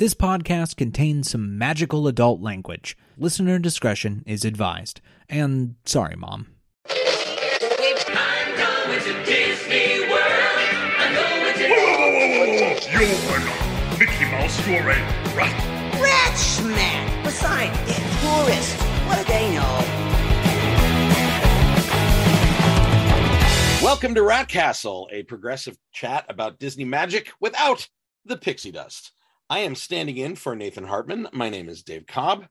This podcast contains some magical adult language. Listener discretion is advised. And sorry, Mom. I'm going to Disney World. I'm going to... Whoa. You're not Mickey Mouse, you're a rich man. Besides, they're tourists. What do they know? Welcome to Rat Castle, a progressive chat about Disney magic without the pixie dust. I am standing in for Nathan Hartman. My name is Dave Cobb.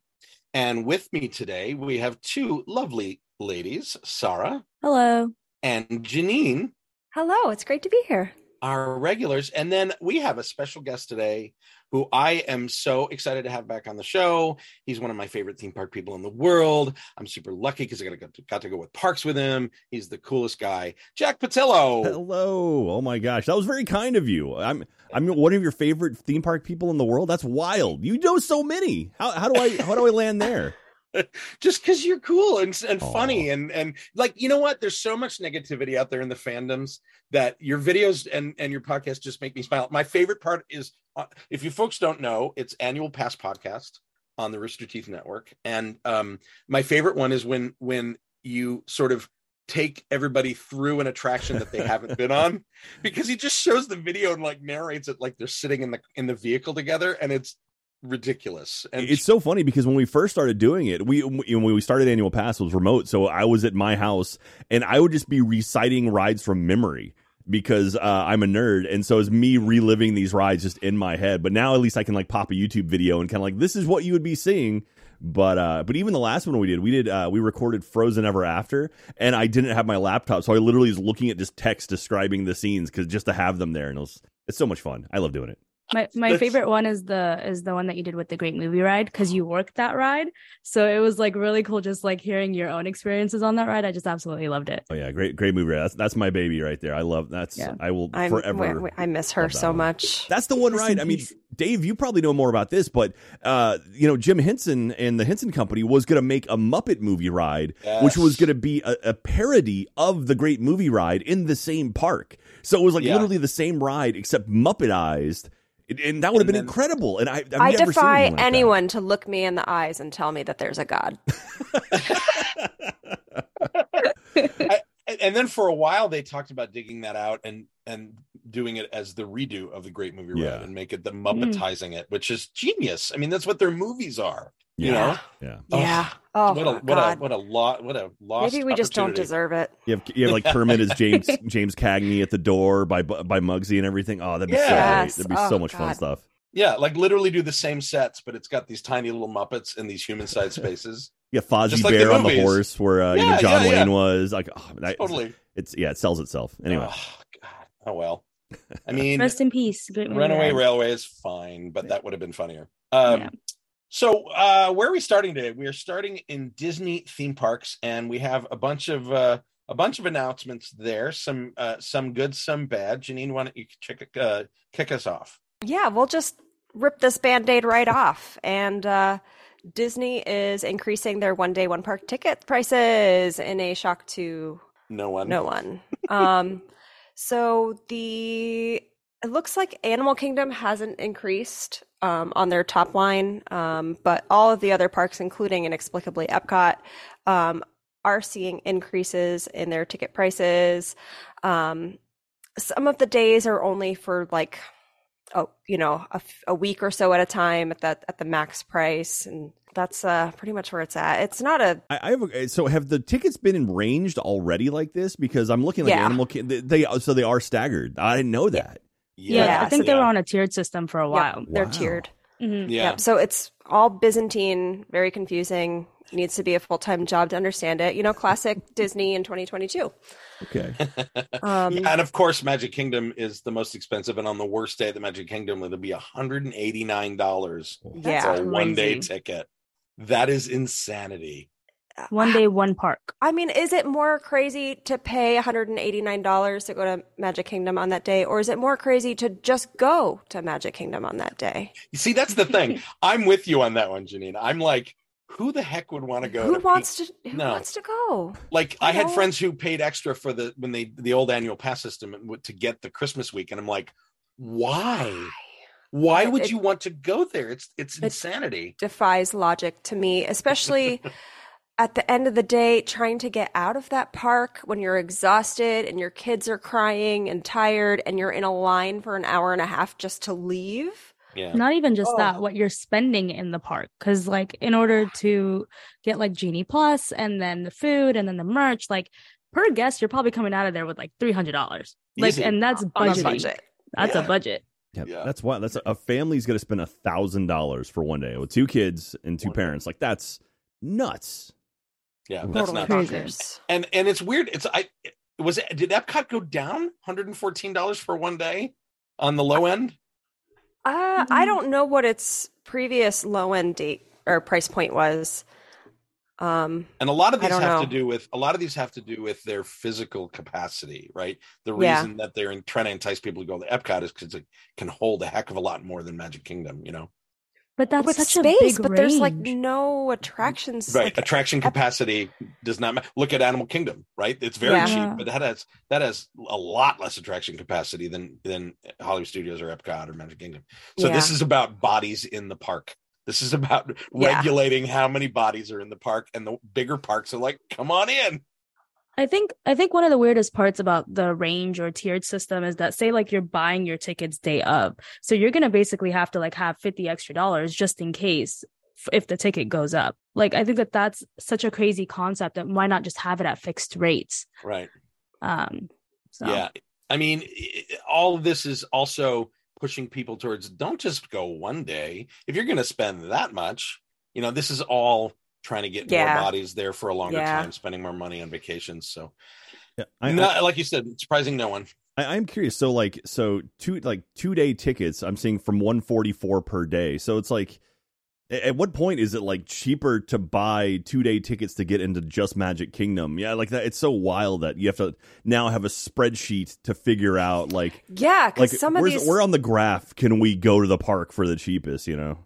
And with me today, we have two lovely ladies, Sarah. Hello. And Janine. Hello. It's great to be here. Our regulars. And then we have a special guest today who I am so excited to have back on the show. He's one of my favorite theme park people in the world. I'm super lucky because I got to go with parks with him. He's the coolest guy, Jack Pattillo. Hello. Oh, my gosh. That was very kind of you. I'm one of your favorite theme park people in the world. That's wild. You know so many. How do I land there? Just because you're cool and funny and like, you know what, there's so much negativity out there in the fandoms that your videos and your podcast just make me smile. My favorite part is, if you folks don't know, it's Annual Pass Podcast on the Rooster Teeth network, and my favorite one is when you sort of take everybody through an attraction that they haven't been on, because he just shows the video and like narrates it like they're sitting in the vehicle together, and it's ridiculous. And it's so funny because when we first started doing it, when we started Annual Pass, it was remote, so I was at my house and I would just be reciting rides from memory because I'm a nerd, and so it's me reliving these rides just in my head. But now at least I can like pop a YouTube video and kind of like, this is what you would be seeing. But even the last one we recorded Frozen Ever After, and I didn't have my laptop, so I literally was looking at just text describing the scenes because just to have them there, and it's so much fun. I love doing it. My favorite one is the one that you did with the Great Movie Ride, because you worked that ride. So it was like really cool just like hearing your own experiences on that ride. I just absolutely loved it. Oh yeah, great movie ride. That's my baby right there. I love that's yeah. I will forever I miss her so much. That's the one ride. I mean, Dave, you probably know more about this, but Jim Henson and the Henson Company was going to make a Muppet movie ride, yes, which was going to be a parody of the Great Movie Ride in the same park. So it was like literally the same ride except Muppetized. And that would have been incredible. And I never defy seen like anyone that to look me in the eyes and tell me that there's a God. And then for a while, they talked about digging that out and doing it as the redo of the Great Movie Ride and make it the Muppetizing it, which is genius. I mean, that's what their movies are. You know? Yeah. Oh, what a lost. Maybe we just don't deserve it. You have like Kermit as James Cagney at the door by Muggsy and everything. Oh, that'd be so great. That'd be so much fun stuff. Yeah, like literally do the same sets, but it's got these tiny little Muppets in these human-sized spaces. Yeah, Fozzie like Bear on the horse where John Wayne was. Like, totally. It sells itself. Anyway. Oh, God. Oh, well. I mean. Rest in peace. Runaway Railway is fine, but that would have been funnier. So where are we starting today? We are starting in Disney theme parks, and we have a bunch of announcements there. Some good, some bad. Janine, why don't you kick us off? Yeah, we'll just rip this Band-Aid right off. And Disney is increasing their one-day, one-park ticket prices in a shock to no one. So it looks like Animal Kingdom hasn't increased on their top line, but all of the other parks, including inexplicably Epcot, are seeing increases in their ticket prices. Some of the days are only for like, a week or so at a time at the max price, and that's pretty much where it's at. It's not a. So have the tickets been enranged already like this? Because I'm looking like Animal Kingdom, they are staggered. I didn't know that. Yeah, I think they were on a tiered system for a while. They're tiered. Mm-hmm. Yeah. So it's all Byzantine, very confusing, needs to be a full-time job to understand it. You know, classic Disney in 2022. Okay. And of course, Magic Kingdom is the most expensive, and on the worst day at the Magic Kingdom, it'll be $189 for a one-day ticket. That is insanity. One day, one park. I mean, is it more crazy to pay $189 to go to Magic Kingdom on that day, or is it more crazy to just go to Magic Kingdom on that day? You see, that's the thing. I'm with you on that one, Janine. I'm like, who the heck would want to go? Who wants to go? Like, I had friends who paid extra for the old annual pass system to get the Christmas week, and I'm like, why? Why would you want to go there? It's insanity. Defies logic to me, especially at the end of the day, trying to get out of that park when you're exhausted and your kids are crying and tired and you're in a line for an hour and a half just to leave. Yeah. Not even just that, what you're spending in the park. Because like in order to get like Genie Plus and then the food and then the merch, like per guest, you're probably coming out of there with like $300. Like, and that's budgeting. That's a budget. Yeah, yeah. That's why a family's going to spend $1,000 for one day with two kids and two parents. Like that's nuts. Yeah, that's nuts. And it's weird. Did Epcot go down $114 for one day on the low end? I don't know what its previous low end date or price point was. And a lot of these have to do with their physical capacity, right? The reason that they're trying to entice people to go to Epcot is because it can hold a heck of a lot more than Magic Kingdom, you know? But that's such space, a big but range. There's like no attractions. Right. Like, attraction capacity does not matter. Look at Animal Kingdom, right? It's very cheap, but that has a lot less attraction capacity than Hollywood Studios or Epcot or Magic Kingdom. So this is about bodies in the park. This is about regulating how many bodies are in the park, and the bigger parks are like, come on in. I think one of the weirdest parts about the range or tiered system is that, say like you're buying your tickets day of. So you're going to basically have to like have $50 extra just in case if the ticket goes up. Like, I think that's such a crazy concept, that why not just have it at fixed rates? Right. Yeah. I mean, all of this is also pushing people towards, don't just go one day. If you're going to spend that much, you know, this is all trying to get more bodies there for a longer time, spending more money on vacations. So like you said, surprising no one. I'm curious. So like, two-day tickets I'm seeing from $144 per day. So it's like, at what point is it like cheaper to buy two-day tickets to get into just Magic Kingdom? Yeah, like that. It's so wild that you have to now have a spreadsheet to figure out like, because like, some of these, where on the graph can we go to the park for the cheapest? You know,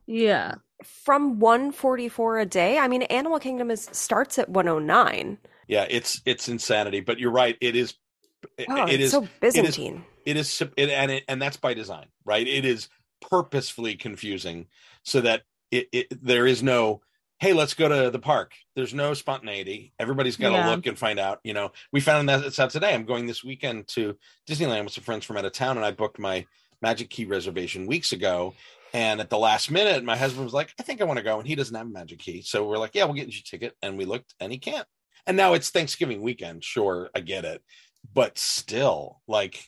from $144 a day. I mean, Animal Kingdom starts at $109. Yeah, it's insanity. But you're right. It is. It is so Byzantine. It is, and that's by design, right? It is purposefully confusing so that. There is no, hey, let's go to the park. There's no spontaneity. Everybody's got to look and find out. You know, we found that it's out today. I'm going this weekend to Disneyland with some friends from out of town, and I booked my Magic Key reservation weeks ago. And at the last minute, my husband was like, I think I want to go. And he doesn't have a Magic Key. So we're like, yeah, we'll get you a ticket. And we looked, and he can't. And now it's Thanksgiving weekend. Sure, I get it. But still, like,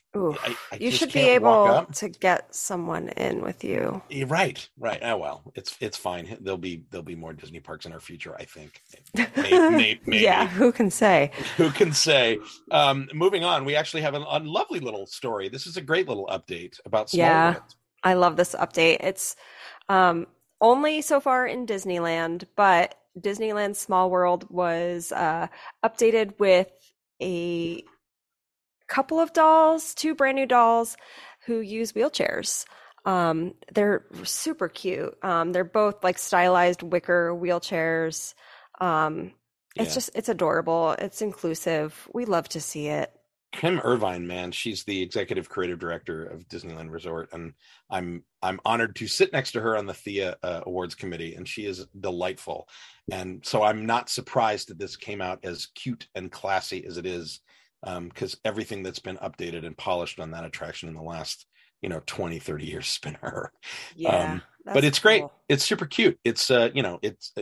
you should be able to get someone in with you. Right. Oh well, it's fine. There'll be more Disney parks in our future, I think. Maybe. Yeah. Who can say? Moving on, we actually have a lovely little story. This is a great little update about Small World. I love this update. It's only so far in Disneyland, but Disneyland Small World was updated with a couple of dolls, two brand new dolls who use wheelchairs. They're super cute. They're both like stylized wicker wheelchairs. It's adorable. It's inclusive. We love to see it. Kim Irvine, man, she's the executive creative director of Disneyland Resort, and I'm honored to sit next to her on the Thea Awards Committee, and she is delightful. And so I'm not surprised that this came out as cute and classy as it is. Because everything that's been updated and polished on that attraction in the last, 20, 30 years has been her. Yeah, but it's great. It's super cute. It's, it's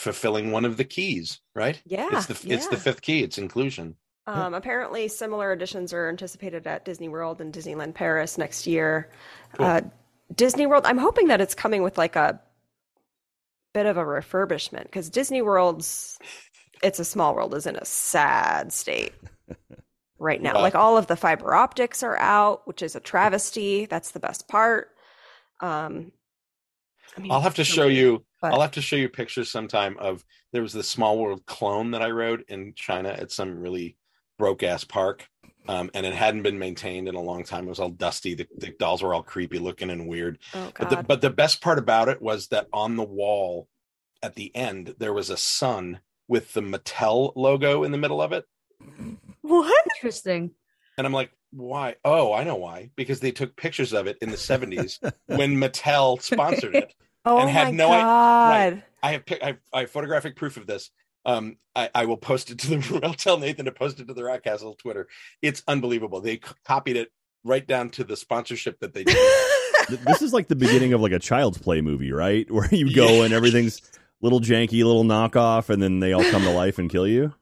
fulfilling one of the keys, right? Yeah. It's the fifth key. It's inclusion. Apparently similar additions are anticipated at Disney World and Disneyland Paris next year. Cool. Disney World, I'm hoping that it's coming with like a bit of a refurbishment, because Disney World's It's a Small World is in a sad state right now. Like all of the fiber optics are out, which is a travesty. That's the best part. I'll have to show you pictures sometime of, there was this Small World clone that I rode in China at some really broke ass park. And it hadn't been maintained in a long time. It was all dusty. The dolls were all creepy looking and weird. Oh, but the best part about it was that on the wall at the end, there was a sun with the Mattel logo in the middle of it. What? Interesting. And I'm like, Why? Oh, I know why. Because they took pictures of it in the 70s when Mattel sponsored it. Oh, and had my no God. Right. I have photographic proof of this. I will post it to the, I'll tell Nathan to post it to the Rock Castle Twitter. It's unbelievable. They copied it right down to the sponsorship that they did. This is like the beginning of like a Child's Play movie, right? Where you go and everything's little janky, little knockoff, and then they all come to life and kill you.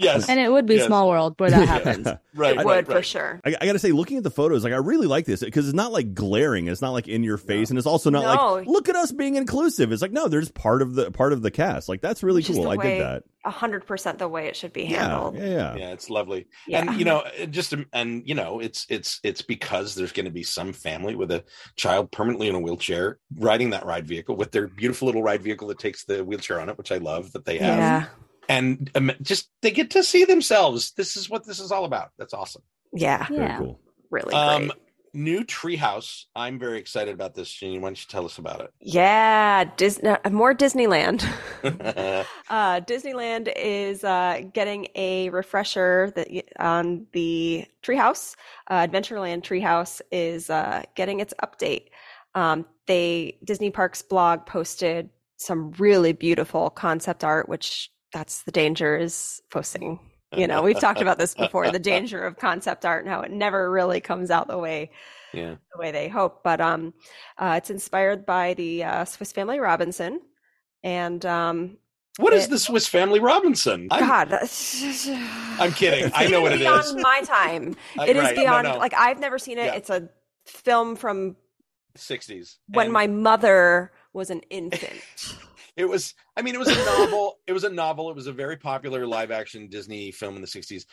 Yes, and it would be Small World where that happens. Right, it would for sure. I gotta say, looking at the photos, like I really like this because it's not like glaring, it's not like in your face, and it's also not like look at us being inclusive. It's like no, they're just part of the cast. Like that's really cool. I dig that. 100% the way it should be handled. Yeah, it's lovely. Yeah. And it's because there's going to be some family with a child permanently in a wheelchair riding that ride vehicle with their beautiful little ride vehicle that takes the wheelchair on it, which I love that they have. Yeah. And just they get to see themselves. This is what this is all about. That's awesome. Yeah. Very cool. Really great. New Treehouse. I'm very excited about this, Jeannie. Why don't you tell us about it? Yeah. More Disneyland. Disneyland is getting a refresher on the Treehouse. Adventureland Treehouse is getting its update. Disney Parks blog posted some really beautiful concept art, which that's the danger is posting. You know, we've talked about this before, the danger of concept art and how it never really comes out the way they hope. But it's inspired by the Swiss Family Robinson. And what is the Swiss Family Robinson? I'm kidding. I know what it is. It's beyond my time. Like I've never seen it. Yeah. It's a film from the 60s when my mother was an infant. It was a novel. It was a very popular live action Disney film in the 60s.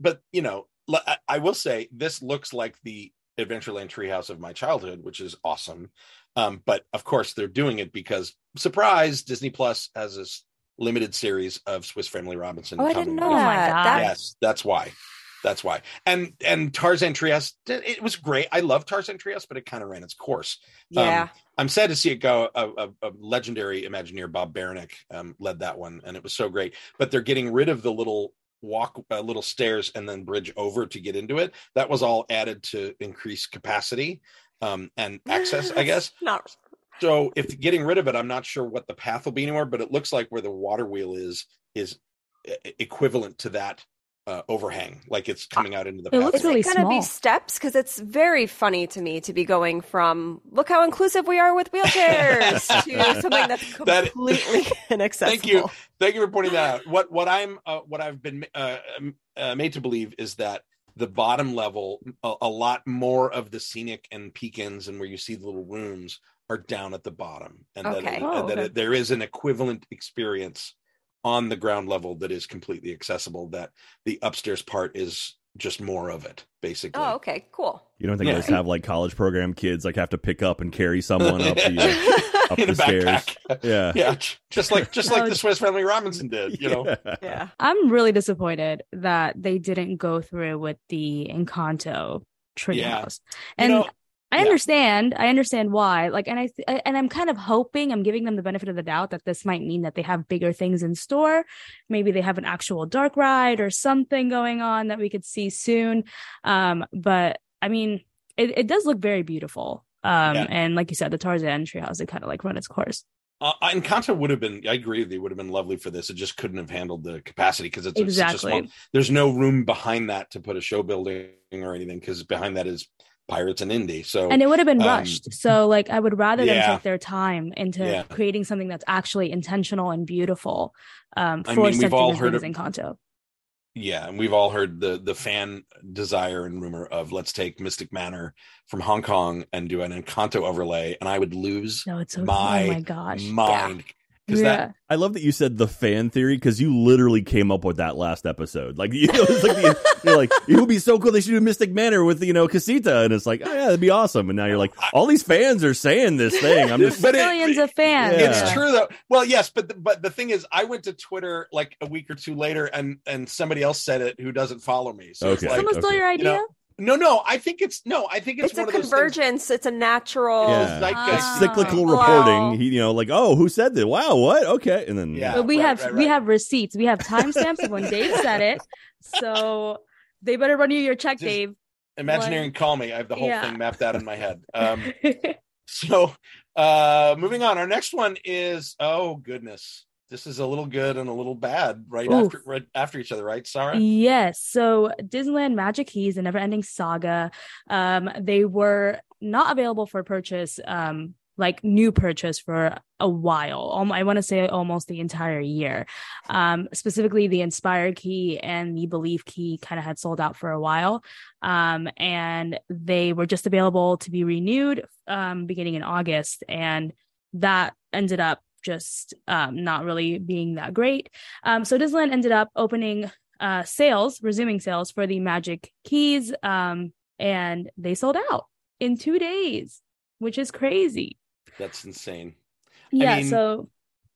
But I will say this looks like the Adventureland Treehouse of my childhood, which is awesome. But of course they're doing it because surprise, Disney Plus has this limited series of Swiss Family Robinson. Oh, I didn't know that. Yes, that's why. That's why. And Tarzan Trieste, it was great. I love Tarzan Trieste, but it kind of ran its course. Yeah. I'm sad to see it go. A legendary Imagineer, Bob Beranek, led that one, and it was so great. But they're getting rid of the little little stairs and then bridge over to get into it. That was all added to increase capacity and access, I guess. So if getting rid of it, I'm not sure what the path will be anymore, but it looks like where the water wheel is equivalent to that overhang, like it's coming out into the path. It's really gonna be steps, because it's very funny to me to be going from look how inclusive we are with wheelchairs to something that's completely inaccessible. Thank you for pointing that out. What I've been made to believe is that the bottom level, a lot more of the scenic and peek-ins and where you see the little rooms are down at the bottom, and that there is an equivalent experience on the ground level that is completely accessible, that the upstairs part is just more of it, basically. Oh, okay, cool. You don't think they just have like college program kids like have to pick up and carry someone up to up the stairs? Backpack. Yeah. Yeah. Just like the Swiss Family Robinson did, you know? Yeah. I'm really disappointed that they didn't go through with the Encanto Treehouse. Yeah. And I understand why. Like, and I'm kind of hoping, I'm giving them the benefit of the doubt that this might mean that they have bigger things in store. Maybe they have an actual dark ride or something going on that we could see soon. But I mean, it does look very beautiful. And like you said, the Tarzan Treehouse, it kind of like run its course. Encanto would have been, I agree with you, would have been lovely for this. It just couldn't have handled the capacity because it's such a small, there's no room behind that to put a show building or anything, because behind that is Pirates and Indy. And it would have been rushed. So like I would rather them take their time into creating something that's actually intentional and beautiful. We've all heard of Encanto. Yeah, and we've all heard the fan desire and rumor of let's take Mystic Manor from Hong Kong and do an Encanto overlay, and I would lose my mind. Yeah. I love that you said the fan theory, because you literally came up with that last episode. Like, you know, it's like you're like, it would be so cool they should do Mystic Manor with, you know, Casita, and it's like, oh yeah, that'd be awesome. And now you're like, all these fans are saying this thing. I'm just millions of fans. Yeah. It's true though. Well, yes, but the thing is, I went to Twitter like a week or two later, and somebody else said it who doesn't follow me. So it's like, someone stole your idea. You know, I think it's one of those convergence. It's a natural, it's cyclical reporting. He, you know, like, oh, who said that? Wow, what? Okay, and then we have receipts, we have timestamps of when Dave said it. So They better run you your check, just Dave. Imagineering, like, call me. I have the whole thing mapped out in my head. So moving on. Our next one is, oh, goodness. This is a little good and a little bad right after each other, right, Sarah? Yes. So Disneyland Magic Keys, the Never-Ending Saga, they were not available for purchase, like new purchase, for a while. I want to say almost the entire year. Specifically, the Inspire Key and the Believe Key kind of had sold out for a while. And they were just available to be renewed beginning in August. And that ended up just not really being that great. So Disneyland ended up resuming sales for the Magic Keys, and they sold out in 2 days, which is crazy. That's insane. Yeah.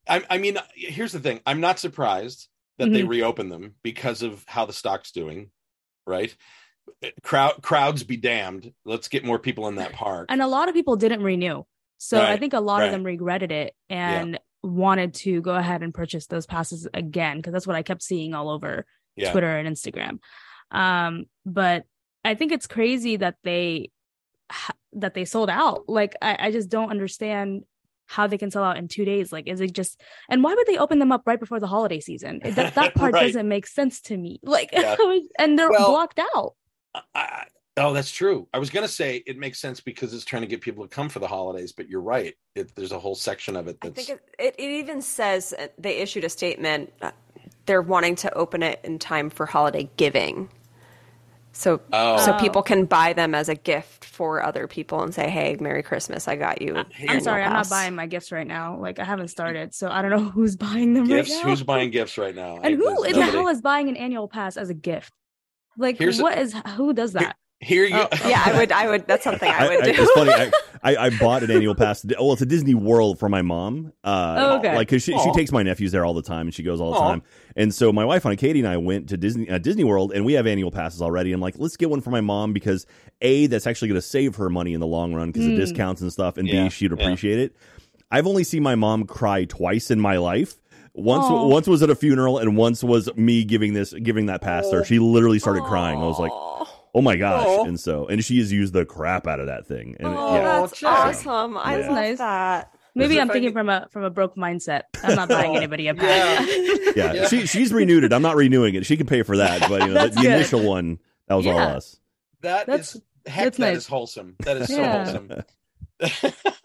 I mean, here's the thing. I'm not surprised that they reopened them because of how the stock's doing, right? Crowds be damned. Let's get more people in that park. And a lot of people didn't renew. So I think a lot of them regretted it and wanted to go ahead and purchase those passes again, because that's what I kept seeing all over Twitter and Instagram. But I think it's crazy that they sold out. Like, I just don't understand how they can sell out in 2 days. Like, is it just, and why would they open them up right before the holiday season? That part doesn't make sense to me. Like, and they're blocked out. Oh, that's true. I was going to say it makes sense because it's trying to get people to come for the holidays, but you're right. There's a whole section of it. I think it even says, they issued a statement, they're wanting to open it in time for holiday giving. So people can buy them as a gift for other people and say, hey, Merry Christmas, I got you. I'm sorry, I'm not buying my gifts right now. Like, I haven't started, so I don't know who's buying them right now. Who's buying gifts right now? And who in the hell is buying an annual pass as a gift? Like, who does that? Here you go. Yeah, I would. That's something I would do. It's funny. I bought an annual pass. Well, it's a Disney World for my mom. Like, cause she takes my nephews there all the time, and she goes all the time. And so my wife, Katie, and I went to Disney World, and we have annual passes already. I'm like, let's get one for my mom because A, that's actually going to save her money in the long run because of discounts and stuff, and B, she'd appreciate it. I've only seen my mom cry twice in my life. Once was at a funeral, and once was me giving that pass to her. She literally started crying. I was like, oh my gosh. Oh. And she has used the crap out of that thing. And that's awesome. I love that. Maybe I'm thinking from a broke mindset. I'm not buying anybody a pass. Yeah. She's renewed it. I'm not renewing it. She can pay for that. But the initial one, that was all us. That is wholesome. That is so wholesome.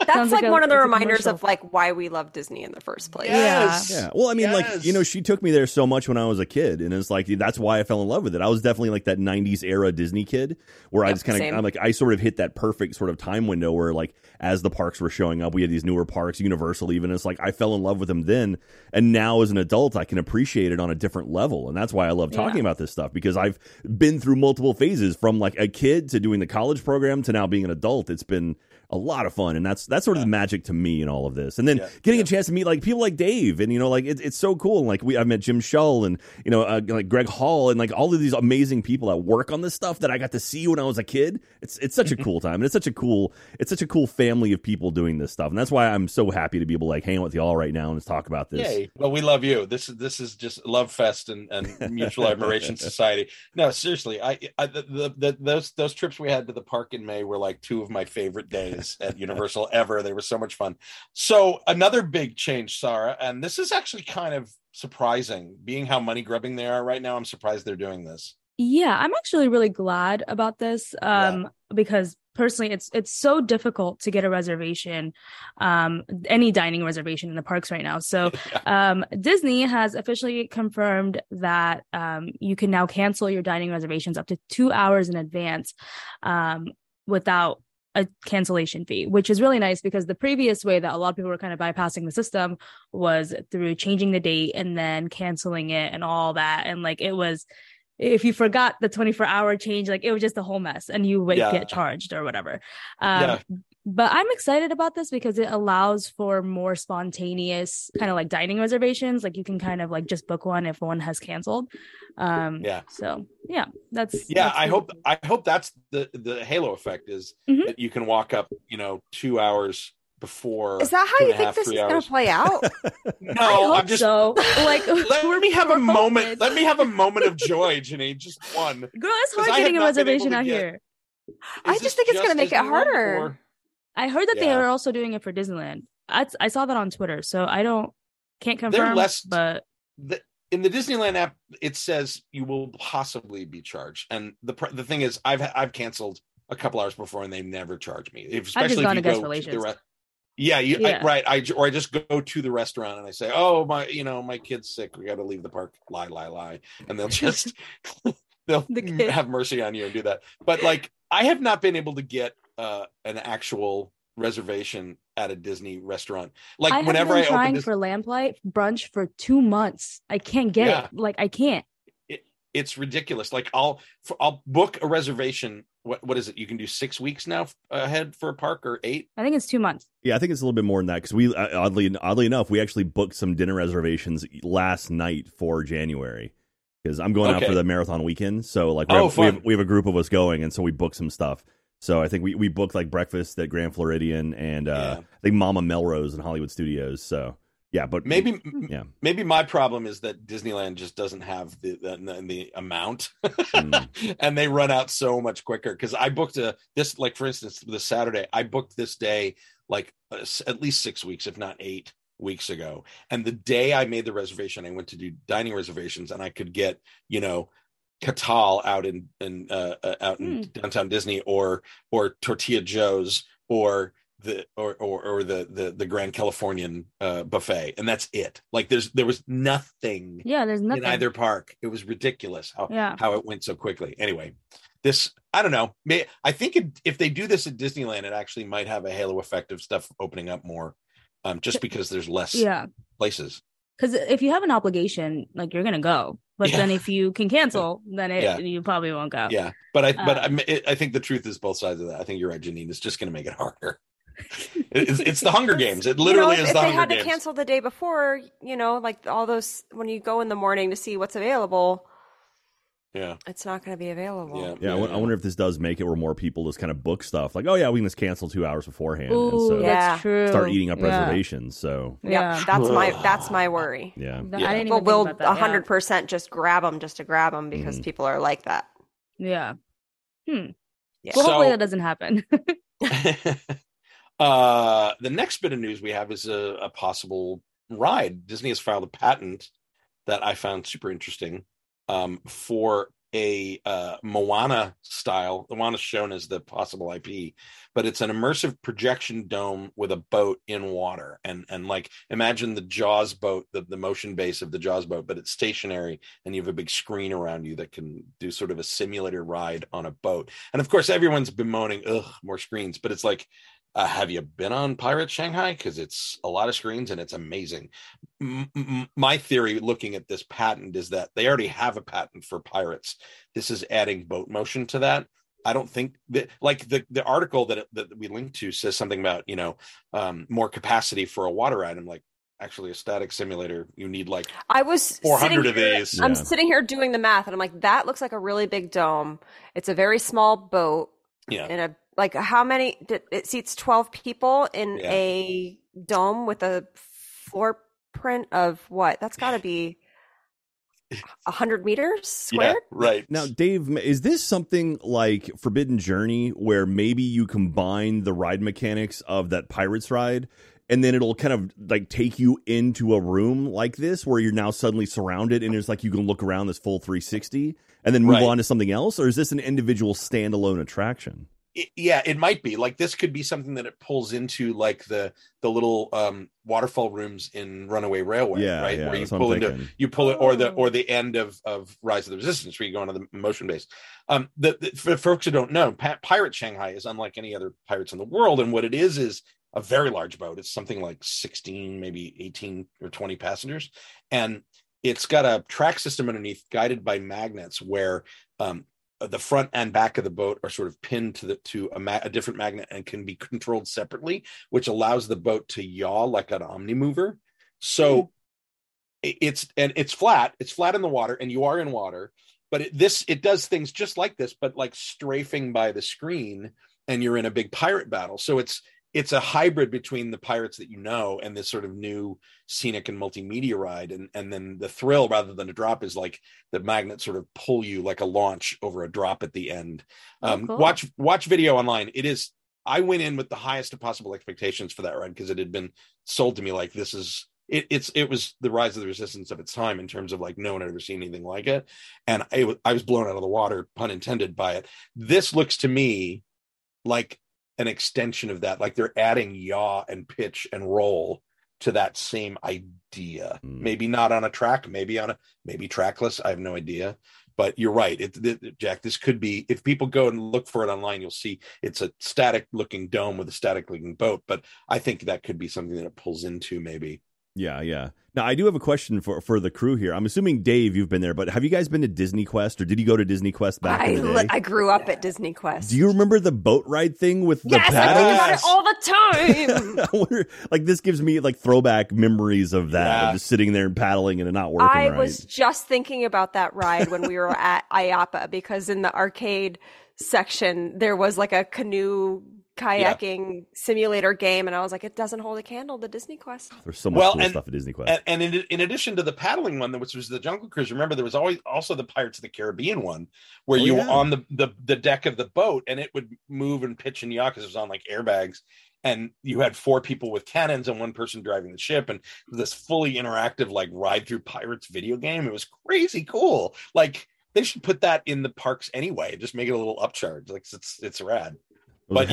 That's like one of the reminders of like why we love Disney in the first place. Yes. Yeah. Well, I mean, like, she took me there so much when I was a kid, and it's like that's why I fell in love with it. I was definitely like that 90s era Disney kid where I just kind of, I'm like, I sort of hit that perfect sort of time window where, like, as the parks were showing up, we had these newer parks, Universal even. It's like I fell in love with them then, and now as an adult I can appreciate it on a different level, and that's why I love talking about this stuff, because I've been through multiple phases from like a kid to doing the college program to now being an adult. It's been a lot of fun, and that's sort of the magic to me in all of this. And then getting a chance to meet like people like Dave, and like it's so cool. And like I've met Jim Shull and like Greg Hall and like all of these amazing people that work on this stuff that I got to see when I was a kid. It's such a cool time, and it's such a cool family of people doing this stuff, and that's why I'm so happy to be able to like hang out with you all right now and just talk about this. Yay. Well, we love you. This is just love fest and mutual admiration society. No, seriously, those trips we had to the park in May were like two of my favorite days at Universal ever. They were so much fun. So another big change, Sarah, and this is actually kind of surprising, being how money grubbing they are right now. I'm surprised they're doing this. Yeah, I'm actually really glad about this because personally, it's so difficult to get a reservation, any dining reservation in the parks right now. So Disney has officially confirmed that you can now cancel your dining reservations up to 2 hours in advance without a cancellation fee, which is really nice, because the previous way that a lot of people were kind of bypassing the system was through changing the date and then canceling it and all that. And like, it was, if you forgot the 24-hour change, like it was just a whole mess, and you would get charged or whatever. But I'm excited about this because it allows for more spontaneous kind of like dining reservations. Like you can kind of like just book one if one has canceled. So that's I hope that's the halo effect is that you can walk up, 2 hours before. Is that how you think this is going to play out? No, I hope so. Like, let me have a moment. Let me have a moment of joy, Janine. Just one. Girl, it's hard getting a reservation out here. I just think it's going to make it harder. Or... I heard that they are also doing it for Disneyland. I saw that on Twitter, so I can't confirm. But in the Disneyland app, it says you will possibly be charged. And the thing is, I've canceled a couple hours before, and they never charge me. Especially if you go to the restaurant. I just go to the restaurant and I say, "Oh, my kid's sick. We got to leave the park." Lie, and they'll just they'll have mercy on you and do that. But like, I have not been able to get an actual reservation at a Disney restaurant. Like, whenever I'm trying for Lamplight brunch for 2 months, I can't get it. Like, I can't. It's ridiculous. Like, I'll book a reservation. What is it? You can do 6 weeks now ahead for a park, or 8? I think it's 2 months. Yeah, I think it's a little bit more than that, because we oddly enough, we actually booked some dinner reservations last night for January, because I'm going out for the marathon weekend. So like we have a group of us going, and so we booked some stuff. So I think we booked like breakfast at Grand Floridian and I think Mama Melrose and Hollywood Studios. So yeah, but maybe my problem is that Disneyland just doesn't have the amount, and they run out so much quicker. Because I booked for instance, this Saturday, I booked this day like at least 6 weeks, if not 8 weeks ago. And the day I made the reservation, I went to do dining reservations, and I could get Catal out in downtown Disney, or Tortilla Joe's, or the Grand Californian buffet, and that's it. Like there was nothing. Yeah, there's nothing in either park. It was ridiculous how it went so quickly. Anyway, I don't know. I think if they do this at Disneyland, it actually might have a halo effect of stuff opening up more, just because there's less places. Because if you have an obligation, like, you're gonna go. But then if you can cancel, then you probably won't go. Yeah, but I think the truth is both sides of that. I think you're right, Janine. It's just going to make it harder. It's the Hunger Games. It literally is the Hunger Games. If they had to cancel the day before, like all those, when you go in the morning to see what's available, it's not going to be available. Yeah. I wonder if this does make it where more people just kind of book stuff. Like, oh yeah, we can just cancel 2 hours beforehand. Ooh, and so that's true. Start eating up reservations. So that's my worry. Yeah, people will 100% just grab them because people are like that. Yeah. Well, hopefully that doesn't happen. The next bit of news we have is a possible ride. Disney has filed a patent that I found super interesting. For a Moana style. Moana's shown as the possible IP, but it's an immersive projection dome with a boat in water. And like, imagine the Jaws boat, the motion base of the Jaws boat, but it's stationary, and you have a big screen around you that can do sort of a simulator ride on a boat. And of course, everyone's bemoaning, more screens, but it's like, have you been on Pirate Shanghai? Because it's a lot of screens and it's amazing. My theory looking at this patent is that they already have a patent for pirates. This is adding boat motion to that. I don't think the article that we linked to says something about, more capacity for a water ride. I'm like, actually, a static simulator, you need like 400 of these. I'm sitting here doing the math and I'm like, that looks like a really big dome. It's a very small boat in a, like, how many? It seats 12 people in a dome with a floor print of what? That's got to be 100 meters squared? Yeah, right. Now, Dave, is this something like Forbidden Journey, where maybe you combine the ride mechanics of that Pirates ride, and then it'll kind of like take you into a room like this where you're now suddenly surrounded, and it's like you can look around this full 360 and then move on to something else? Or is this an individual standalone attraction? It might be like, this could be something that it pulls into, like the little waterfall rooms in Runaway Railway, right? Yeah, where you pull into, or the end of Rise of the Resistance, where you go into the motion base. For folks who don't know, Pirate Shanghai is unlike any other pirates in the world, and what it is a very large boat. It's something like 16, maybe 18 or 20 passengers, and it's got a track system underneath, guided by magnets, where the front and back of the boat are sort of pinned to a different magnet and can be controlled separately, which allows the boat to yaw like an omnimover. So it's flat in the water, and you are in water, but it does things just like this, but like strafing by the screen, and you're in a big pirate battle. So it's, it's a hybrid between the pirates that you know and this sort of new scenic and multimedia ride. And then the thrill rather than a drop is like the magnets sort of pull you like a launch over a drop at the end. Cool. Watch video online. It is, I went in with the highest of possible expectations for that ride because it had been sold to me like this is, it was the Rise of the Resistance of its time in terms of like no one had ever seen anything like it. And I was blown out of the water, pun intended, by it. This looks to me like an extension of that, like they're adding yaw and pitch and roll to that same idea. Maybe not on a track, maybe trackless, I have no idea, but you're right, Jack, this could be, if people go and look for it online, you'll see it's a static looking dome with a static looking boat, but I think that could be something that it pulls into maybe. Yeah. Now, I do have a question for the crew here. I'm assuming, Dave, you've been there, but have you guys been to Disney Quest, or did you go to Disney Quest back in the day? I grew up at Disney Quest. Do you remember the boat ride thing with the paddles? Yes, I think about it all the time. I wonder, like, this gives me like throwback memories of that, of just sitting there and paddling and it not working right. I was just thinking about that ride when we were at IAPA, because in the arcade section, there was like a canoe kayaking simulator game, and I was like, it doesn't hold a candle to Disney Quest. There's so much cool stuff at Disney Quest. And in addition to the paddling one, which was the Jungle Cruise, remember there was always also the Pirates of the Caribbean one, where you were on the deck of the boat, and it would move and pitch and yaw because it was on like airbags, and you had four people with cannons and one person driving the ship, and this fully interactive like ride through Pirates video game. It was crazy cool. Like, they should put that in the parks anyway. Just make it a little upcharge. Like, it's rad. But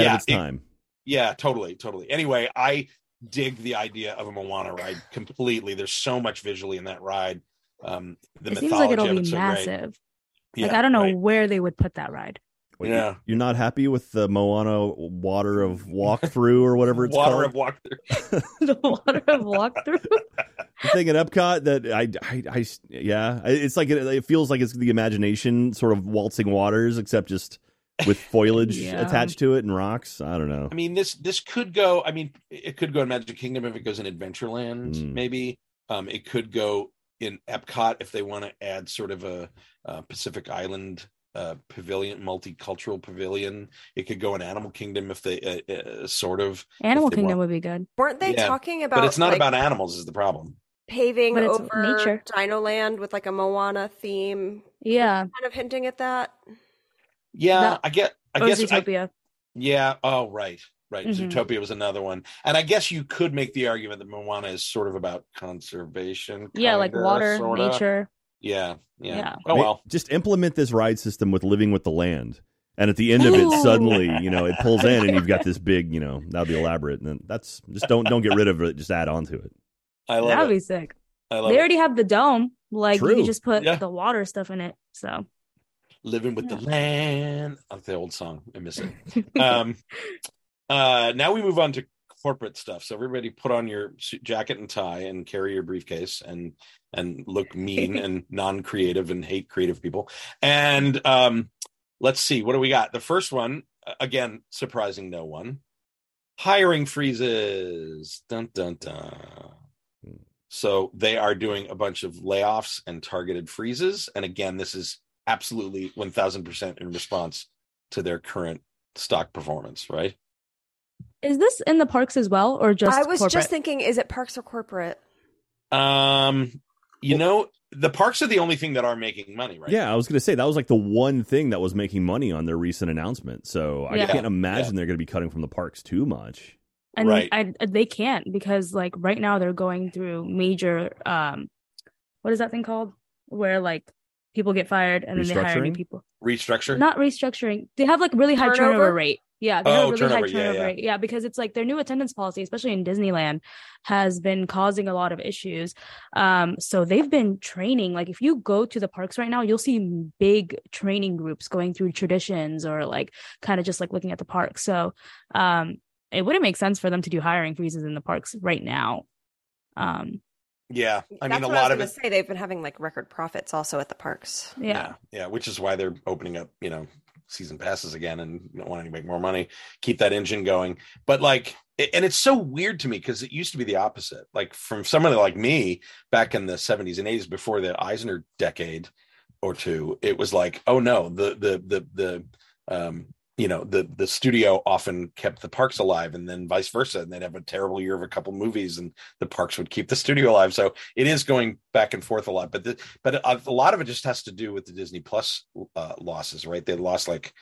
yeah, totally. Anyway, I dig the idea of a Moana ride completely. There's so much visually in that ride. The mythology seems like it'll be massive. Yeah, like, I don't know where they would put that ride. Wait, yeah, you're not happy with the Moana Water of Walkthrough or whatever it's called? Water of Walkthrough. The Water of Walkthrough. The thing at Epcot that it's like it feels like it's the imagination sort of waltzing waters, except just with foliage attached to it and rocks. I don't know. I mean, this could go. I mean, it could go in Magic Kingdom if it goes in Adventureland. Maybe it could go in Epcot if they want to add sort of a Pacific Island pavilion, multicultural pavilion. It could go in Animal Kingdom if they Animal Kingdom would be good. Weren't they talking about? But it's not like about animals is the problem. Paving over nature. Dino Land with like a Moana theme. Yeah, kind of hinting at that. Yeah, that, I guess Zootopia. Right. Mm-hmm. Zootopia was another one, and I guess you could make the argument that Moana is sort of about conservation. Yeah, like water, sorta. Nature. Yeah. Oh well, just implement this ride system with living with the land, and at the end of it, suddenly it pulls in, and you've got this big, that'll be elaborate, and then that's just don't get rid of it, just add on to it. I love that'd be sick. They already have the dome, like you can just put the water stuff in it, so. Living with the land. I like the old song. I miss it. Now we move on to corporate stuff. So everybody put on your jacket and tie and carry your briefcase and look mean and non-creative and hate creative people. And let's see. What do we got? The first one, again, surprising no one. Hiring freezes. Dun, dun, dun. So they are doing a bunch of layoffs and targeted freezes. And again, this is absolutely 1000% in response to their current stock performance, right? Is this in the parks as well, or just I was corporate? Just thinking, is it parks or corporate? The parks are the only thing that are making money, right? Yeah, I was going to say, that was like the one thing that was making money on their recent announcement. So I can't imagine they're going to be cutting from the parks too much. And they can't, because like right now they're going through major, what is that thing called? Where like people get fired and then they hire new people. Not restructuring. They have like really high turnover rate. Yeah, they have a really high turnover rate. Yeah, because it's like their new attendance policy, especially in Disneyland, has been causing a lot of issues. So they've been training. Like if you go to the parks right now, you'll see big training groups going through traditions or like kind of just like looking at the park. So it wouldn't make sense for them to do hiring freezes in the parks right now. Yeah, I mean, That's what I was going to say. They've been having like record profits also at the parks. Yeah, which is why they're opening up, season passes again and wanting to make more money, keep that engine going. But like, and it's so weird to me because it used to be the opposite. Like from someone like me back in the 70s and 80s, before the Eisner decade or two, it was like, oh no, the you know, the studio often kept the parks alive, and then vice versa. And they'd have a terrible year of a couple movies and the parks would keep the studio alive. So it is going back and forth a lot, but a lot of it just has to do with the Disney Plus losses, right? They lost like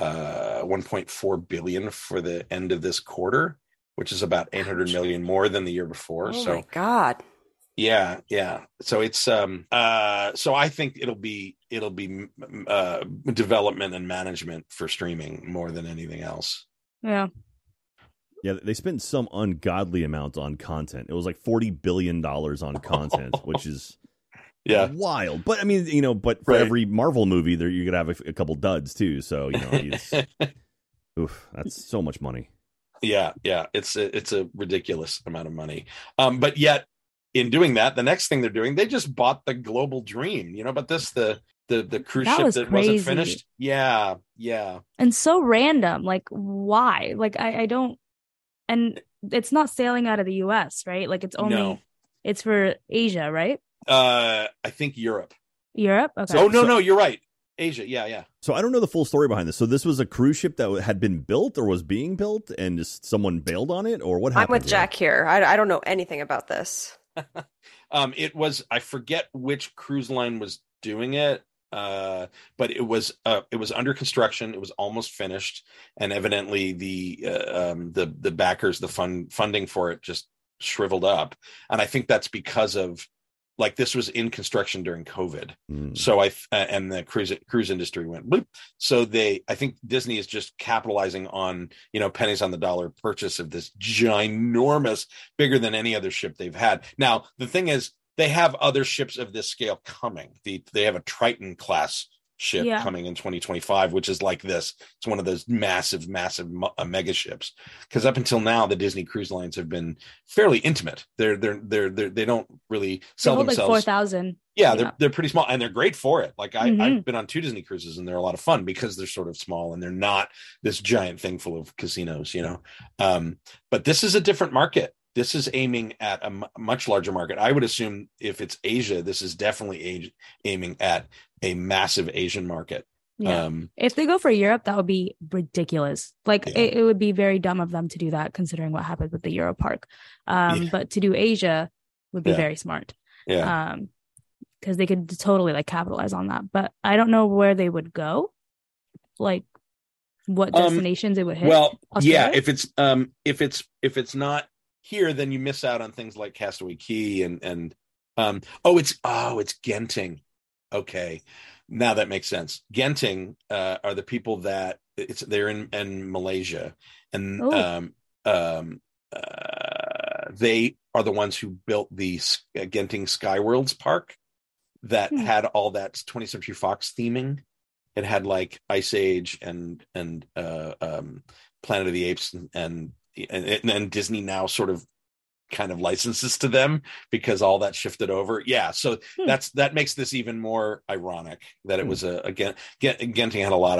1.4 billion for the end of this quarter, which is about 800 million more than the year before. Oh, so my God. Yeah. Yeah. So it's, so I think it'll be development and management for streaming more than anything else. Yeah. Yeah. They spend some ungodly amount on content. It was like $40 billion on content, which is wild. But I mean, you know, but for every Marvel movie there, you're going to have a couple duds too. So, you know, that's so much money. Yeah. Yeah. It's a ridiculous amount of money. But yet, in doing that, the next thing they're doing, they just bought the Global Dream, you know, but this, the cruise ship that wasn't finished. Yeah. Yeah. And so random, like why? Like I don't, and it's not sailing out of the US, right? Like it's only, it's for Asia, right? I think Europe. Europe? Okay. So, no, you're right. Asia. Yeah. Yeah. So I don't know the full story behind this. So this was a cruise ship that had been built or was being built and just someone bailed on it, or what happened? I'm with Jack here. I don't know anything about this. It was, I forget which cruise line was doing it, but it was under construction. It was almost finished, and evidently the backers, the funding for it just shriveled up. And I think that's because of, like, this was in construction during COVID. So and the cruise industry went bloop. So I think Disney is just capitalizing on, you know, pennies on the dollar purchase of this ginormous, bigger than any other ship they've had. Now, the thing is, they have other ships of this scale coming. They have a Triton class ship coming in 2025, which is like this. It's one of those massive mega ships, because up until now the Disney cruise lines have been fairly intimate. They don't really sell themselves. Like 4,000. Yeah, they're pretty small, and they're great for it. Like I've been on 2 Disney cruises, and they're a lot of fun because they're sort of small and they're not this giant thing full of casinos, you know. But this is a different market. This is aiming at a much larger market. I would assume if it's Asia, this is definitely aiming at a massive Asian market. Yeah. If they go for Europe, that would be ridiculous. Like it would be very dumb of them to do that, considering what happened with the Euro Park. But to do Asia would be very smart. Yeah. Because they could totally like capitalize on that. But I don't know where they would go. Like what destinations it would hit. Well, Australia? Yeah, if it's not here, then you miss out on things like Castaway Key and it's Genting. Okay, now that makes sense. Genting are the people that they're in Malaysia, and they are the ones who built the Genting Skyworlds Park that had all that 20th Century Fox theming. It had like Ice Age and Planet of the Apes and Disney now sort of kind of licenses to them because all that shifted over. Yeah. So that makes this even more ironic that it was Genting had a lot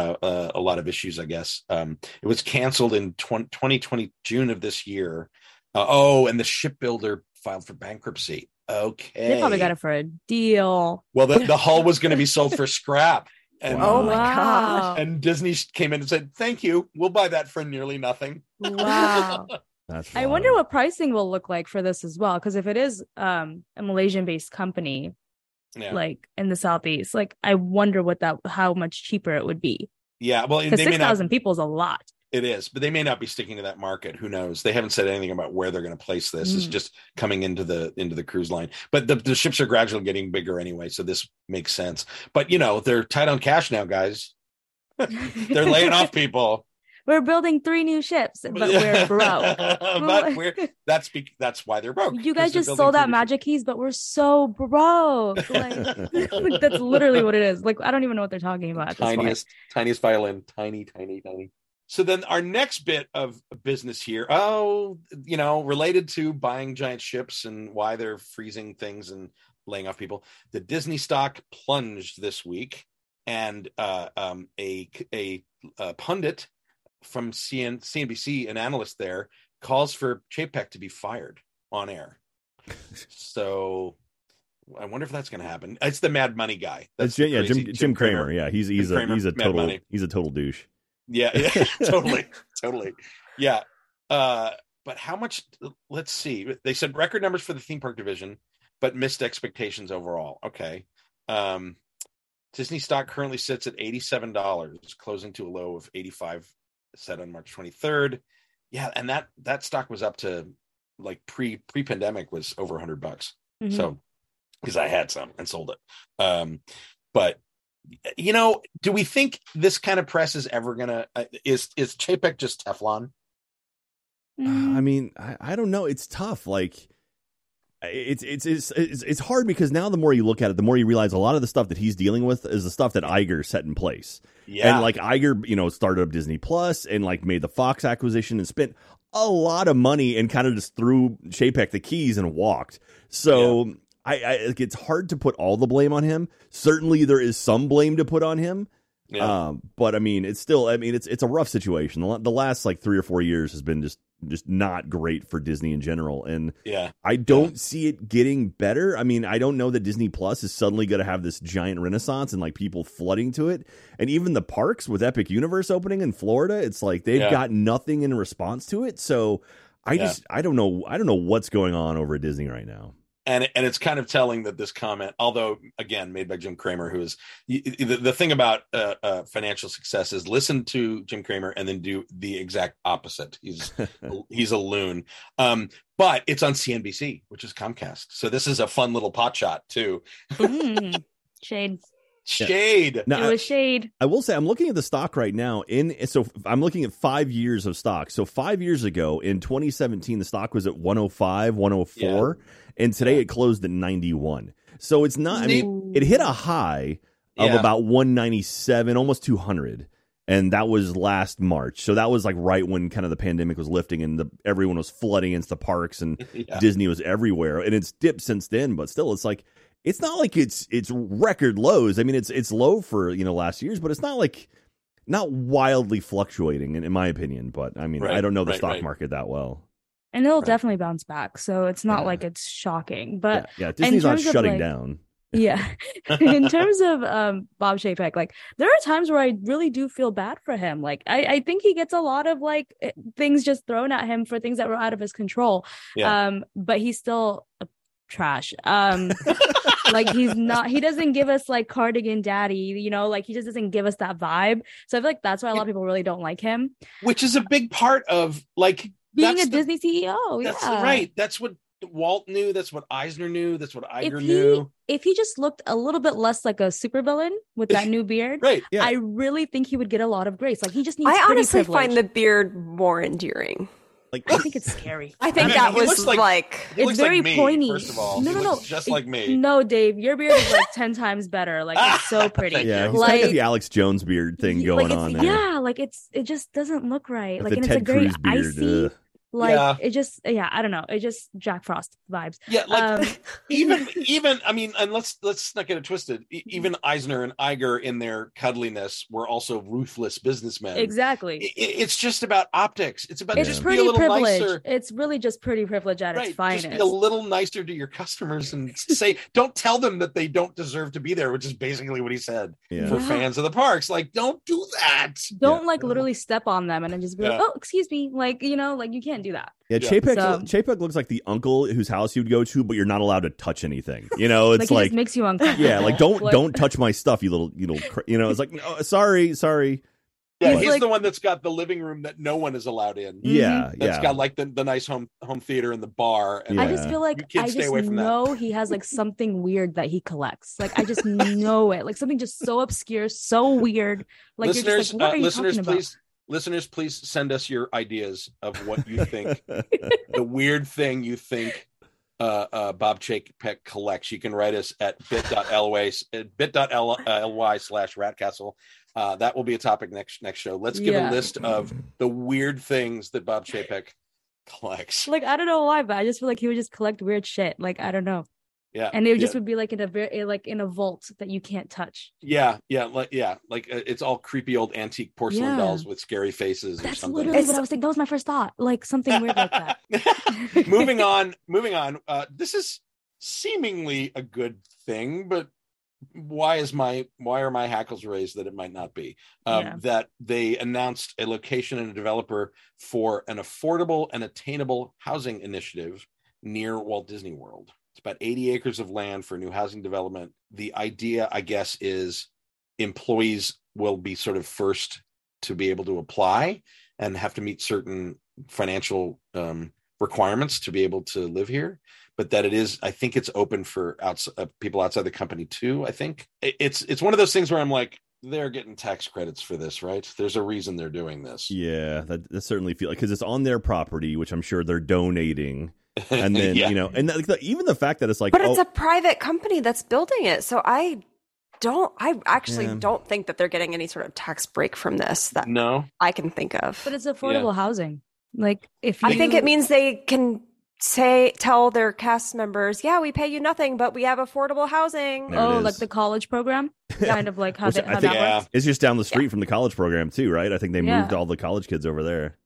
of issues, I guess. It was canceled in 2020, June of this year. And the shipbuilder filed for bankruptcy. Okay. They probably got it for a deal. Well, the hull was going to be sold for scrap. And, wow. Oh my gosh. And Disney came in and said, thank you. We'll buy that for nearly nothing. Wow. I wonder what pricing will look like for this as well, because if it is a Malaysian-based company, like in the Southeast, like I wonder how much cheaper it would be. Yeah, well, 6,000 people is a lot. It is, but they may not be sticking to that market. Who knows? They haven't said anything about where they're going to place this. It's just coming into the cruise line. But the ships are gradually getting bigger anyway, so this makes sense. But you know, they're tight on cash now, guys. They're laying off people. We're building 3 new ships, but we're broke. That's why they're broke. You guys just sold out Magic Keys, but we're so broke. Like that's literally what it is. Like I don't even know what they're talking about. Tiniest violin, tiny. So then our next bit of business here, related to buying giant ships and why they're freezing things and laying off people. The Disney stock plunged this week, and a pundit from CNBC, an analyst there, calls for Chapek to be fired on air. So I wonder if that's going to happen. It's the Mad Money guy. That's Jim Cramer. Yeah, he's a total douche. Yeah, totally. Yeah. But how much, let's see. They said record numbers for the theme park division, but missed expectations overall. Okay. Disney stock currently sits at $87, closing to a low of 85 set on March 23rd. Yeah. And that stock was up to like pre-pandemic was over $100. Mm-hmm. So, because I had some and sold it. But, you know, do we think this kind of press is ever going to, is Chapek just Teflon? I mean, I don't know. It's tough. Like it's hard because now the more you look at it, the more you realize a lot of the stuff that he's dealing with is the stuff that Iger set in place. Yeah. And like Iger, you know, started up Disney Plus and like made the Fox acquisition and spent a lot of money and kind of just threw Chapek the keys and walked. So yeah. It's hard to put all the blame on him. Certainly there is some blame to put on him. Yeah. But I mean, it's a rough situation. The last like 3 or 4 years has been just not great for Disney in general. And yeah, I don't see it getting better. I mean, I don't know that Disney Plus is suddenly going to have this giant renaissance and like people flooding to it. And even the parks with Epic Universe opening in Florida, it's like they've got nothing in response to it. So I don't know. I don't know what's going on over at Disney right now. And it's kind of telling that this comment, although, again, made by Jim Cramer, who is the thing about financial success is listen to Jim Cramer and then do the exact opposite. He's a loon. But it's on CNBC, which is Comcast. So this is a fun little pot shot, too. Shade. Now, it was shade. I will say I'm looking at the stock right now. So I'm looking at 5 years of stock. So 5 years ago in 2017, the stock was at 105, 104. Yeah. And today it closed at 91. So it's not, I mean, it hit a high of about 197, almost 200. And that was last March. So that was like right when kind of the pandemic was lifting and everyone was flooding into the parks and Disney was everywhere. And it's dipped since then, but still it's like, it's not like it's record lows. I mean, it's low for, you know, last year's, but it's not like not wildly fluctuating in my opinion. But I mean, I don't know the stock market that well. And it'll definitely bounce back. So it's not like it's shocking. But Disney's not shutting down. Yeah. In terms of Bob Chapek, like there are times where I really do feel bad for him. Like I think he gets a lot of like things just thrown at him for things that were out of his control. Yeah. But he's still trash. Like he doesn't give us like Cardigan Daddy, you know, like he just doesn't give us that vibe. So I feel like that's why a lot of people really don't like him, which is a big part of like being a Disney CEO. That's right. That's what Walt knew. That's what Eisner knew. That's what Iger knew. If he just looked a little bit less like a supervillain with that new beard, right? Yeah. I really think he would get a lot of grace. Like he just needs. I honestly find the beard more endearing. Like, I think it's scary. I think that was like it's very like me, pointy. First of all, no, just like me. No, Dave, your beard is like 10 times better. Like it's so pretty. Yeah, he's like got the Alex Jones beard thing going on. There. Yeah, like it just doesn't look right. Like and it's a very icy. Like it just, I don't know. It just Jack Frost vibes. Yeah, like even I mean, and let's not get it twisted. Even Eisner and Iger in their cuddliness were also ruthless businessmen. Exactly. It's just about optics. It's about just be a little privilege. Nicer. It's really just pretty privilege at its finest. Just be a little nicer to your customers and say, don't tell them that they don't deserve to be there, which is basically what he said for fans of the parks. Like, don't do that. Don't literally step on them and then just be like, oh, excuse me. Like, you know, like you can't do that. Chapek looks like the uncle whose house you'd go to, but you're not allowed to touch anything. You know, it's like it makes you uncomfortable. Yeah, like don't touch my stuff, you know. It's like no, sorry. Yeah, he's like, the one that's got the living room that no one is allowed in. Yeah, that's got like the nice home theater and the bar. And I just feel like I just know he has like something weird that he collects. Like I just know it. Like something just so obscure, so weird. Like listeners, you're just like, what are you talking about? Listeners, please send us your ideas of what you think, the weird thing you think Bob Chapek collects. You can write us at bit.ly/ratcastle. That will be a topic next show. Let's give a list of the weird things that Bob Chapek collects. Like, I don't know why, but I just feel like he would just collect weird shit. Like, I don't know. Yeah, and it just would be like in a very in a vault that you can't touch. Like it's all creepy old antique porcelain dolls with scary faces. That's or something. Literally what I was thinking. That was my first thought. Like something weird like that. Moving on. This is seemingly a good thing, but why are my hackles raised that it might not be, that they announced a location and a developer for an affordable and attainable housing initiative near Walt Disney World. It's about 80 acres of land for new housing development. The idea, I guess, is employees will be sort of first to be able to apply and have to meet certain financial requirements to be able to live here. But that it is, I think it's open for people outside the company too. I think it's one of those things where I'm like, they're getting tax credits for this, right? There's a reason they're doing this. Yeah, that certainly feels like, because it's on their property, which I'm sure they're donating. And then, yeah. You know, and even the fact that it's like, but it's a private company that's building it. So I actually don't think that they're getting any sort of tax break from this that I can think of. But it's affordable housing. Like I think it means they can tell their cast members, yeah, we pay you nothing, but we have affordable housing. There like the college program, kind of like how that works. It's just down the street from the college program too, right? I think they moved all the college kids over there.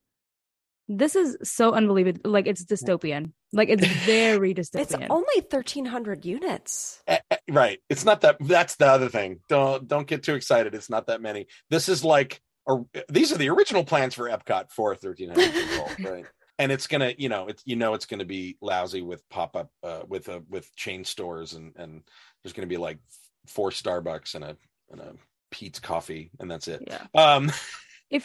This is so unbelievable. Like it's dystopian. Like it's very dystopian. It's only 1,300 units. Right. It's not that. That's the other thing. Don't get too excited. It's not that many. This is like, these are the original plans for Epcot for 1,300 people, right? And it's gonna, it's gonna be lousy with pop up, with chain stores, and there's gonna be like 4 Starbucks and a Pete's Coffee, and that's it. Yeah. I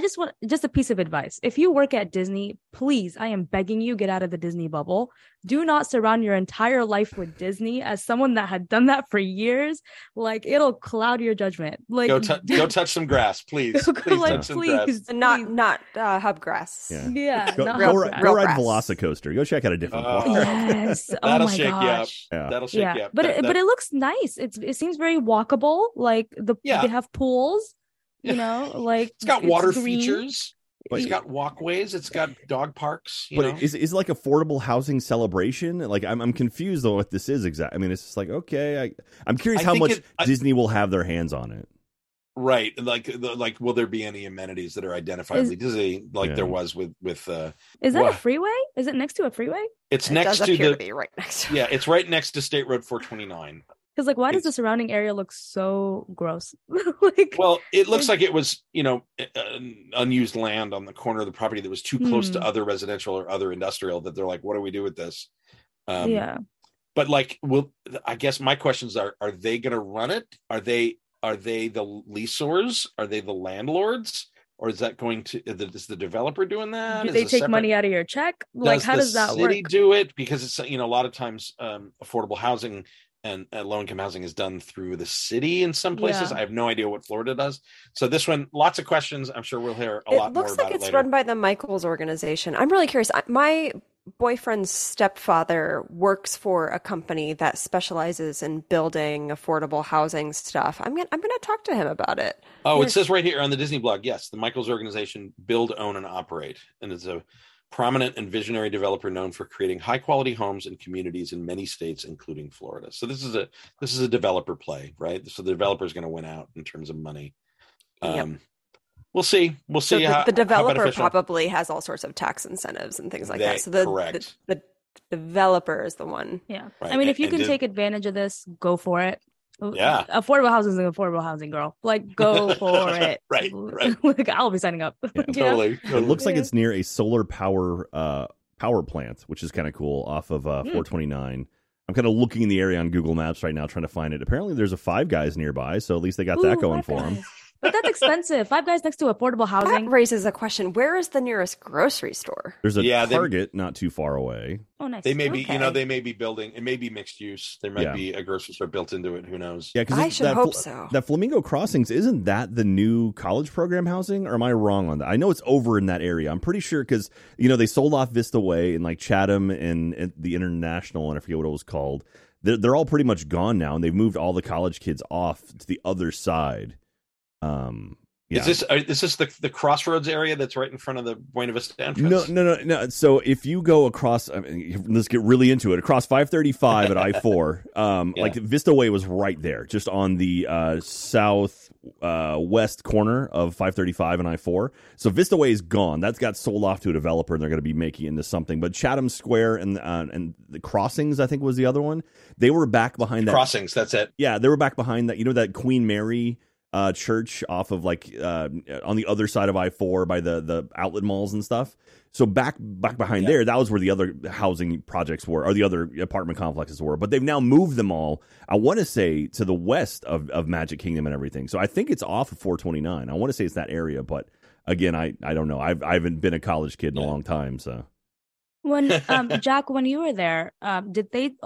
just want a piece of advice. If you work at Disney, please, I am begging you, get out of the Disney bubble. Do not surround your entire life with Disney. As someone that had done that for years, like it'll cloud your judgment. Like go touch some grass, please. Please touch some grass. Not hub grass. Yeah. Go ride Velocicoaster. Go check out a different park. Yes. That'll shake you up. Yeah. That'll shake you up. But it looks nice. It seems very walkable. Like they have pools. You know, like it's got water features. But it's got walkways. It's got dog parks. Is it like affordable housing celebration? Like I'm confused though what this is exactly. I mean, it's just like, okay, I'm curious how much Disney will have their hands on it. Right. Like, will there be any amenities that are identifiably Disney there was with Is that a freeway? Is it next to a freeway? It's right next to State Road 429. Because, like, why does the surrounding area look so gross? It looks like it was, unused land on the corner of the property that was too close to other residential or other industrial that they're like, what do we do with this? But, like, I guess my questions are they going to run it? Are they the leasors? Are they the landlords? Or is that is the developer doing that? Do they take money out of your check? Like, how does that work? Does the city do it? Because it's, a lot of times affordable housing and low-income housing is done through the city in some places. Yeah. I have no idea what Florida does. So this one, lots of questions. I'm sure we'll hear a lot more about it later. It looks like it's run by the Michaels Organization. I'm really curious. My boyfriend's stepfather works for a company that specializes in building affordable housing stuff. I'm gonna talk to him about it. Oh, it says right here on the Disney blog, yes, the Michaels Organization build, own, and operate. And it's a prominent and visionary developer known for creating high-quality homes and communities in many states, including Florida. So this is a developer play, right? So the developer is going to win out in terms of money. Yep. We'll see. So the developer probably has all sorts of tax incentives and things like that. So the developer is the one. Yeah, right. I mean, if you can take advantage of this, go for it. Yeah, affordable housing is an affordable housing, girl. Like, go for it. Right. Like, I'll be signing up. Yeah, totally. It looks like it's near a solar power plant, which is kind of cool, off of 429. I'm kind of looking in the area on Google Maps right now, trying to find it. Apparently, there's a Five Guys nearby, so at least they got that going for them. But that's expensive. Five Guys next to affordable housing. That raises a question. Where is the nearest grocery store? There's a Target not too far away. Oh, nice. They may be, they may be building. It may be mixed use. There might be a grocery store built into it. Who knows? Yeah, because I should hope so. That Flamingo Crossings, isn't that the new college program housing? Or am I wrong on that? I know it's over in that area. I'm pretty sure because, they sold off Vista Way and like Chatham and the International, and I forget what it was called. They're all pretty much gone now, and they've moved all the college kids off to the other side. Yeah. Is this the crossroads area that's right in front of the Buena Vista entrance? No. So if you go across, I mean, let's get really into it. Across 535 at I-4, like Vista Way was right there, just on the southwest corner of 535 and I-4. So Vista Way is gone. That's got sold off to a developer, and they're going to be making it into something. But Chatham Square and the Crossings, I think, was the other one. They were back behind that. Crossings, that's it. Yeah, they were back behind that. You know that Queen Mary church off of on the other side of I-4 by the outlet malls and stuff. So back behind there, that was where the other housing projects were, or the other apartment complexes were. But they've now moved them all, I want to say, to the west of Magic Kingdom and everything. So I think it's off of 429. I want to say it's that area, but again, I don't know. I haven't been a college kid in a long time. So when Jack, when you were there, did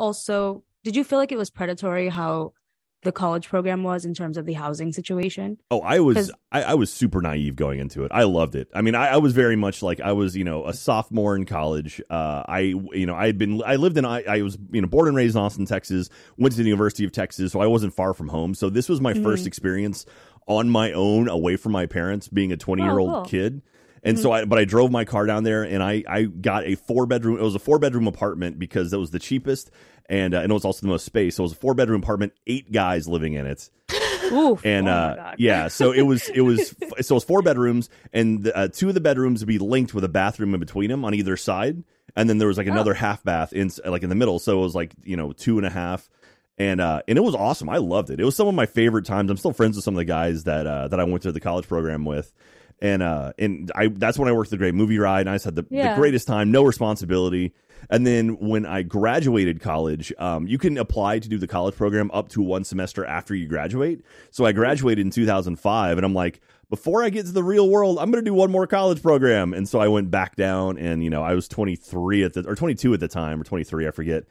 you feel like it was predatory how the college program was in terms of the housing situation? Oh, I was super naive going into it. I loved it. I mean, I was very much like I was, a sophomore in college. I was born and raised in Austin, Texas, went to the University of Texas. So I wasn't far from home. So this was my first experience on my own away from my parents being a 20-year-old kid. And so I drove my car down there, and I got a 4-bedroom apartment because that was the cheapest, and it was also the most space. So it was a 4-bedroom apartment, 8 guys living in it. Oof, and so it was 4 bedrooms, and 2 of the bedrooms would be linked with a bathroom in between them on either side, and then there was another half bath in the middle. So it was 2.5. And it was awesome. I loved it. It was some of my favorite times. I'm still friends with some of the guys that I went to the college program with. And that's when I worked the Great Movie Ride, and I just had the greatest time, no responsibility. And then when I graduated college, you can apply to do the college program up to one semester after you graduate. So I graduated in 2005, and I'm like, before I get to the real world, I'm going to do one more college program. And so I went back down, and I was 22 at the time, or 23, I forget.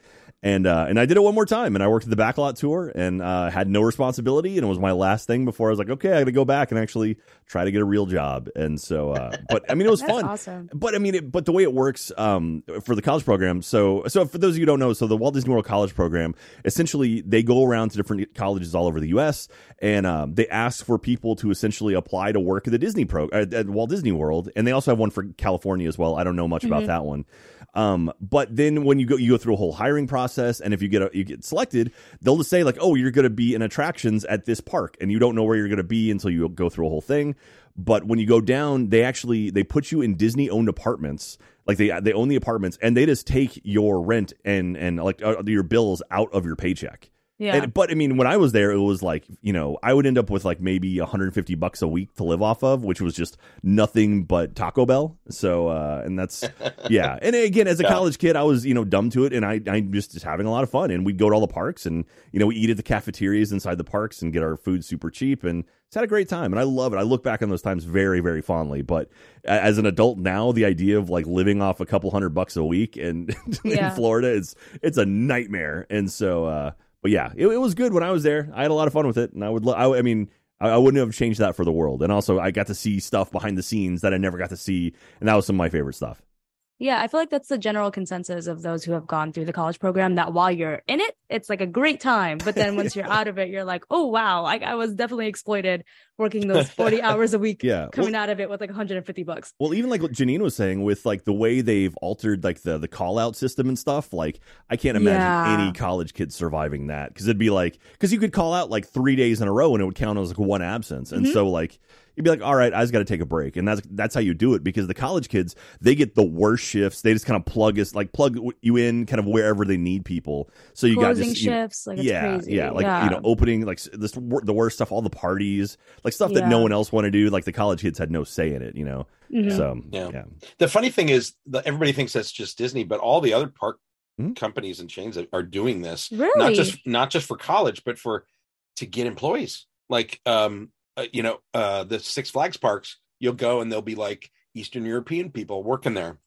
And I did it one more time, and I worked at the Backlot Tour, and had no responsibility, and it was my last thing before I was like, okay, I got to go back and actually try to get a real job. And so, but I mean, it was fun. Awesome. But I mean, but the way it works for the college program. So for those of you who don't know, so the Walt Disney World College Program, essentially, they go around to different colleges all over the U.S. and they ask for people to essentially apply to work at the at Walt Disney World, and they also have one for California as well. I don't know much about that one. But then when you go through a whole hiring process, and if you get selected, they'll just say like, oh, you're going to be in attractions at this park, and you don't know where you're going to be until you go through a whole thing. But when you go down, they put you in Disney owned apartments. Like they own the apartments, and they just take your rent and your bills out of your paycheck. Yeah. But I mean, when I was there, it was like, I would end up with like maybe $150 a week to live off of, which was just nothing but Taco Bell. So, and that's, yeah. And again, as a college kid, I was, dumb to it. And I'm just having a lot of fun. And we'd go to all the parks, and, we eat at the cafeterias inside the parks and get our food super cheap. And it's had a great time, and I love it. I look back on those times very, very fondly. But as an adult now, the idea of like living off a couple $100 a week and in Florida, it's a nightmare. And so, but yeah, it was good when I was there. I had a lot of fun with it, and I wouldn't have changed that for the world. And also, I got to see stuff behind the scenes that I never got to see, and that was some of my favorite stuff. Yeah, I feel like that's the general consensus of those who have gone through the college program, that while you're in it, it's like a great time. But then once you're out of it, you're like, oh, wow, I was definitely exploited working those 40 hours a week, coming out of it with like $150. Well, even like what Janine was saying with like the way they've altered like the call out system and stuff, like I can't imagine any college kid surviving that, because it'd be like, because you could call out like 3 days in a row and it would count as like one absence. And so like you'd be like, all right, I just got to take a break. And that's how you do it, because the college kids, they get the worst shifts. They just kind of plug you in kind of wherever they need people. So you got just shifts. Crazy. Opening like the worst stuff, all the parties, like stuff that no one else wanted to do. Like the college kids had no say in it, The funny thing is that everybody thinks that's just Disney, but all the other park companies and chains are doing this. Really? Not just for college, but to get employees. Like, the Six Flags parks, you'll go and there'll be like Eastern European people working there,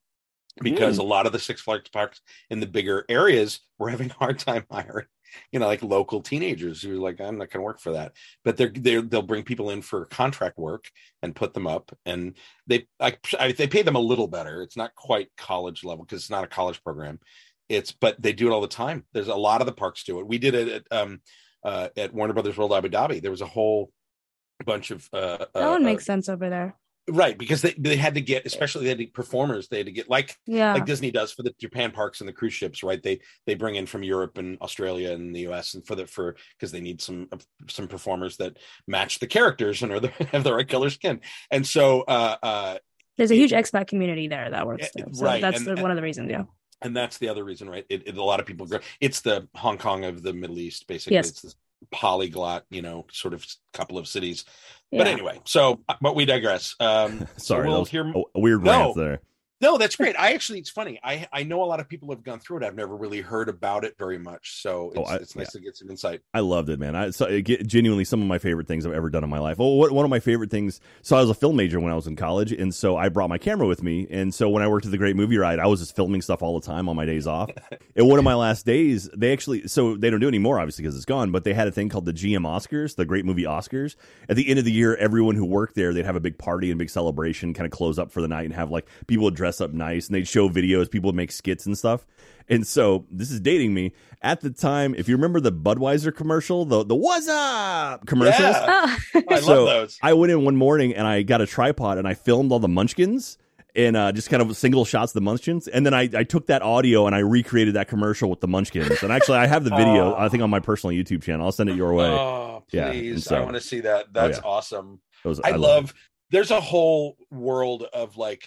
because a lot of the Six Flags parks in the bigger areas were having a hard time hiring, like local teenagers who are like, I'm not going to work for that. But they'll bring people in for contract work and put them up, and they pay them a little better. It's not quite college level because it's not a college program. But they do it all the time. There's a lot of the parks do it. We did it at Warner Brothers World Abu Dhabi. There was a whole a bunch of that would make sense over there. Right, because they had to get, especially they had to, performers, they had to get like Disney does for the Japan parks and the cruise ships, right? They bring in from Europe and Australia and the US and for because they need some performers that match the characters and have the right color skin. And so there's a huge expat community there that works there. So right. That's one of the reasons, yeah. And that's the other reason, right? A lot of people grow. It's the Hong Kong of the Middle East, basically. Yes. It's this polyglot, sort of couple of cities. Yeah. But anyway, but we digress. Sorry, we'll hear a weird rant there. No, that's great. It's funny. I know a lot of people have gone through it. I've never really heard about it very much. So it's nice to get some insight. I loved it, man. Genuinely some of my favorite things I've ever done in my life. One of my favorite things. So I was a film major when I was in college. And so I brought my camera with me. And so when I worked at the Great Movie Ride, I was just filming stuff all the time on my days off. And one of my last days, they actually, so they don't do it anymore, obviously, because it's gone. But they had a thing called the GM Oscars, the Great Movie Oscars. At the end of the year, everyone who worked there, they'd have a big party and big celebration, kind of close up for the night and have people would dress up nice, and they'd show videos, people would make skits and stuff. And so this is dating me at the time. If you remember the Budweiser commercial, the what's up commercials, yeah. I love those. I went in one morning and I got a tripod and I filmed all the munchkins and just kind of single shots of the munchkins, and then I took that audio and I recreated that commercial with the munchkins. And actually I have the video I think on my personal YouTube channel. I'll send it your way. Oh please, yeah. So, I want to see that. That's awesome. I love there's a whole world of a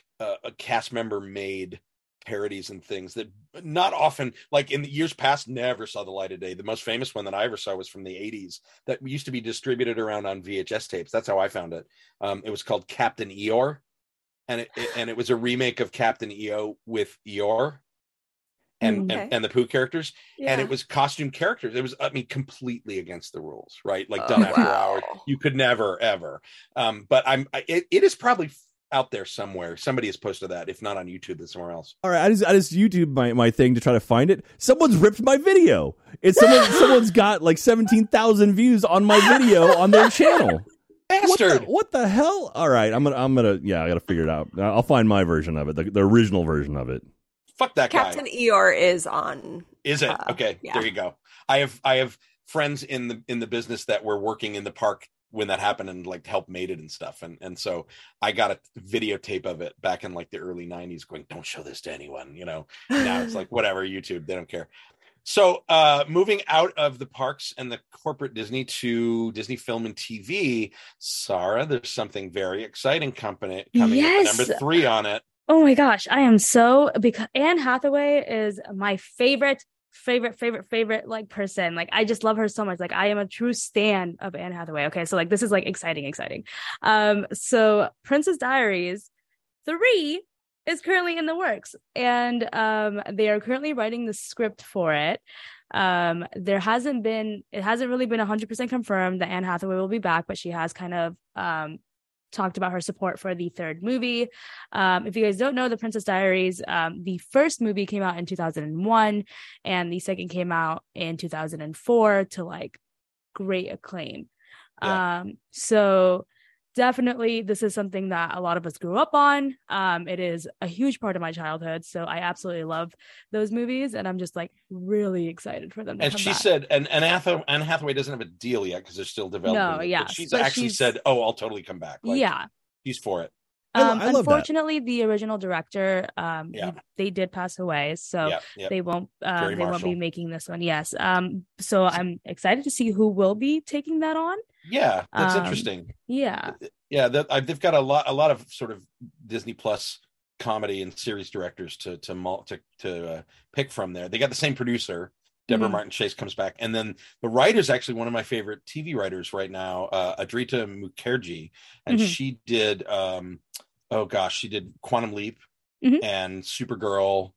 cast member made parodies and things that not often, in the years past, never saw the light of day. The most famous one that I ever saw was from the 80s that used to be distributed around on VHS tapes. That's how I found it. It was called Captain Eeyore, and it was a remake of Captain EO with Eeyore and the Pooh characters. Yeah. And it was costume characters. It was, completely against the rules, right? Done after hours. You could never, ever. But it is probably out there somewhere. Somebody has posted that. If not on YouTube, then somewhere else. All right. I just YouTube my thing to try to find it. Someone's ripped my video. It's someone's got 17,000 views on my video on their channel. What the hell? All right. I got to figure it out. I'll find my version of it. The original version of it. Fuck that Captain guy. Captain ER is on. Is it? Okay, yeah. There you go. I have friends in the business that were working in the park when that happened and helped made it and stuff. And so I got a videotape of it back in the early 90s going, don't show this to anyone, Now it's whatever, YouTube, they don't care. So moving out of the parks and the corporate Disney to Disney Film and TV, Sarah, there's something very exciting coming up, number 3 on it. Oh my gosh, I am because Anne Hathaway is my favorite person. I just love her so much. I am a true stan of Anne Hathaway. Okay, so this is exciting. So Princess Diaries 3 is currently in the works, and they are currently writing the script for it. It hasn't really been 100% confirmed that Anne Hathaway will be back, but she has kind of talked about her support for the third movie. If you guys don't know, The Princess Diaries, the first movie came out in 2001 and the second came out in 2004 to great acclaim. Yeah. So definitely this is something that a lot of us grew up on. It is a huge part of my childhood, so I absolutely love those movies, and I'm just really excited for them to come back. Said, and Anne Hathaway doesn't have a deal yet because they're still developing. No, yeah, she's said, "Oh, I'll totally come back." She's for it. I unfortunately, love the original director, they did pass away, so they won't. They won't be making this one. Yes. So I'm excited to see who will be taking that on. Yeah, that's interesting. Yeah. They've got a lot of sort of Disney Plus comedy and series directors to pick from there. They got the same producer, Deborah Martin Chase comes back, and then the writer's actually one of my favorite TV writers right now, Adrita Mukherjee, and she did Quantum Leap and Supergirl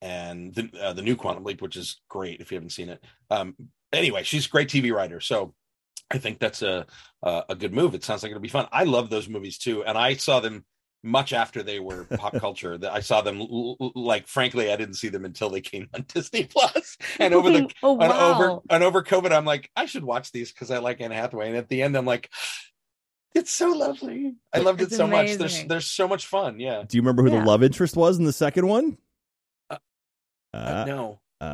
and the new Quantum Leap, which is great if you haven't seen it. Anyway, she's a great TV writer, so I think that's a good move. It sounds like it'll be fun. I love those movies too, and I saw them much after they were pop culture. I saw them frankly, I didn't see them until they came on Disney Plus. And over COVID, I'm like, I should watch these because I like Anne Hathaway. And at the end, I'm like, it's so lovely. I loved it so much. There's so much fun. Yeah. Do you remember who the love interest was in the second one? No, I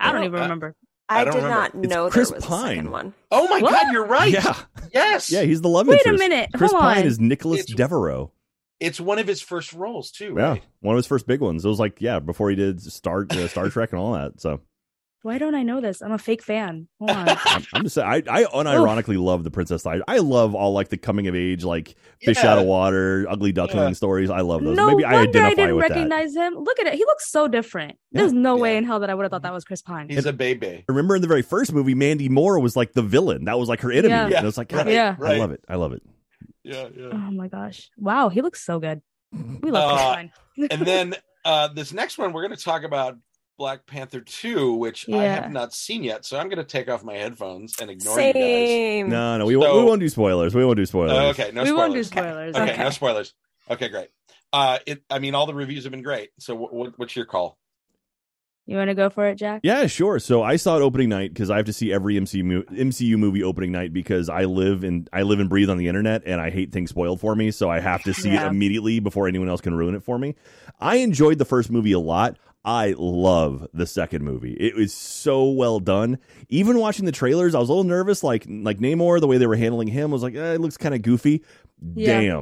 don't even remember. I did not know there was a second one. Oh my God, you're right. Yeah. Yes. Yeah, he's the love interest. Wait a minute. Chris Pine is Nicholas Devereaux. It's one of his first roles, too. Yeah, right? One of his first big ones. It was like, yeah, before he did Star Trek and all that. So, why don't I know this? I'm a fake fan. Hold on. I'm just saying, I unironically love the Princess Bride. I love all like the coming of age, like fish out of water, ugly duckling stories. I love those. No Maybe wonder I identify I didn't with recognize that. Him. Look at it. He looks so different. Yeah. There's no way in hell that I would have thought that was Chris Pine. He's a baby. I remember in the very first movie, Mandy Moore was like the villain. That was like her enemy. Yeah. And I was like, I love it. I love it. Yeah, yeah. Oh my gosh. Wow, he looks so good. We love Chris Pine. And then this next one, we're going to talk about Black Panther 2, which I have not seen yet. So I'm going to take off my headphones and ignore you guys. No, we won't do spoilers. We won't do spoilers. Okay, no spoilers. We won't do spoilers. Okay, no spoilers. Okay, great. All the reviews have been great. So what's your call? You want to go for it, Jack? Yeah, sure. So I saw it opening night because I have to see every MCU movie opening night because I live and breathe on the internet and I hate things spoiled for me. So I have to see it immediately before anyone else can ruin it for me. I enjoyed the first movie a lot. I love the second movie. It was so well done. Even watching the trailers, I was a little nervous. Like Namor, the way they were handling him was like, it looks kind of goofy. Yeah.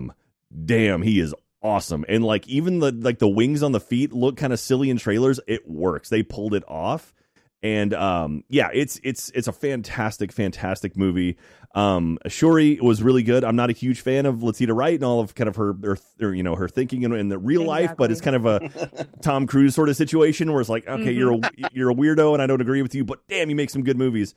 Damn, he is awesome. And like even the wings on the feet look kind of silly in trailers. It works. They pulled it off. And it's a fantastic movie. Shuri was really good. I'm not a huge fan of Letitia Wright and all of kind of her thinking in the real life, but it's kind of a Tom Cruise sort of situation where it's like, okay, you're a weirdo and I don't agree with you, but damn, you make some good movies.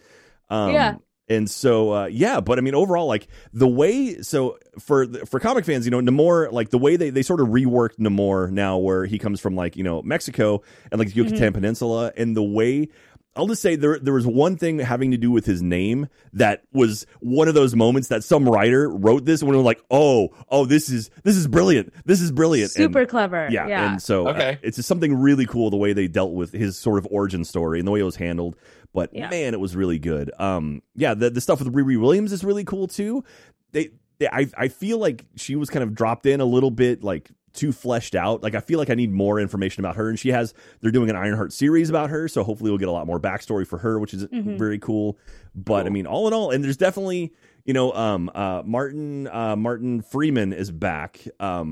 And so, but I mean, overall, like the way, so for comic fans, Namor, like the way they sort of reworked Namor now where he comes from like, Mexico and like the Yucatan Peninsula and the way, I'll just say there was one thing having to do with his name that was one of those moments that some writer wrote this and was like, oh, this is brilliant. This is brilliant. Super clever. Yeah. And so it's just something really cool the way they dealt with his sort of origin story and the way it was handled. But man, it was really good. The stuff with Riri Williams is really cool too. I feel like she was kind of dropped in a little bit like too fleshed out. Like I feel like I need more information about her, and they're doing an Ironheart series about her, so hopefully we'll get a lot more backstory for her, which is very cool. But I mean, all in all, and there's definitely Martin Freeman is back. I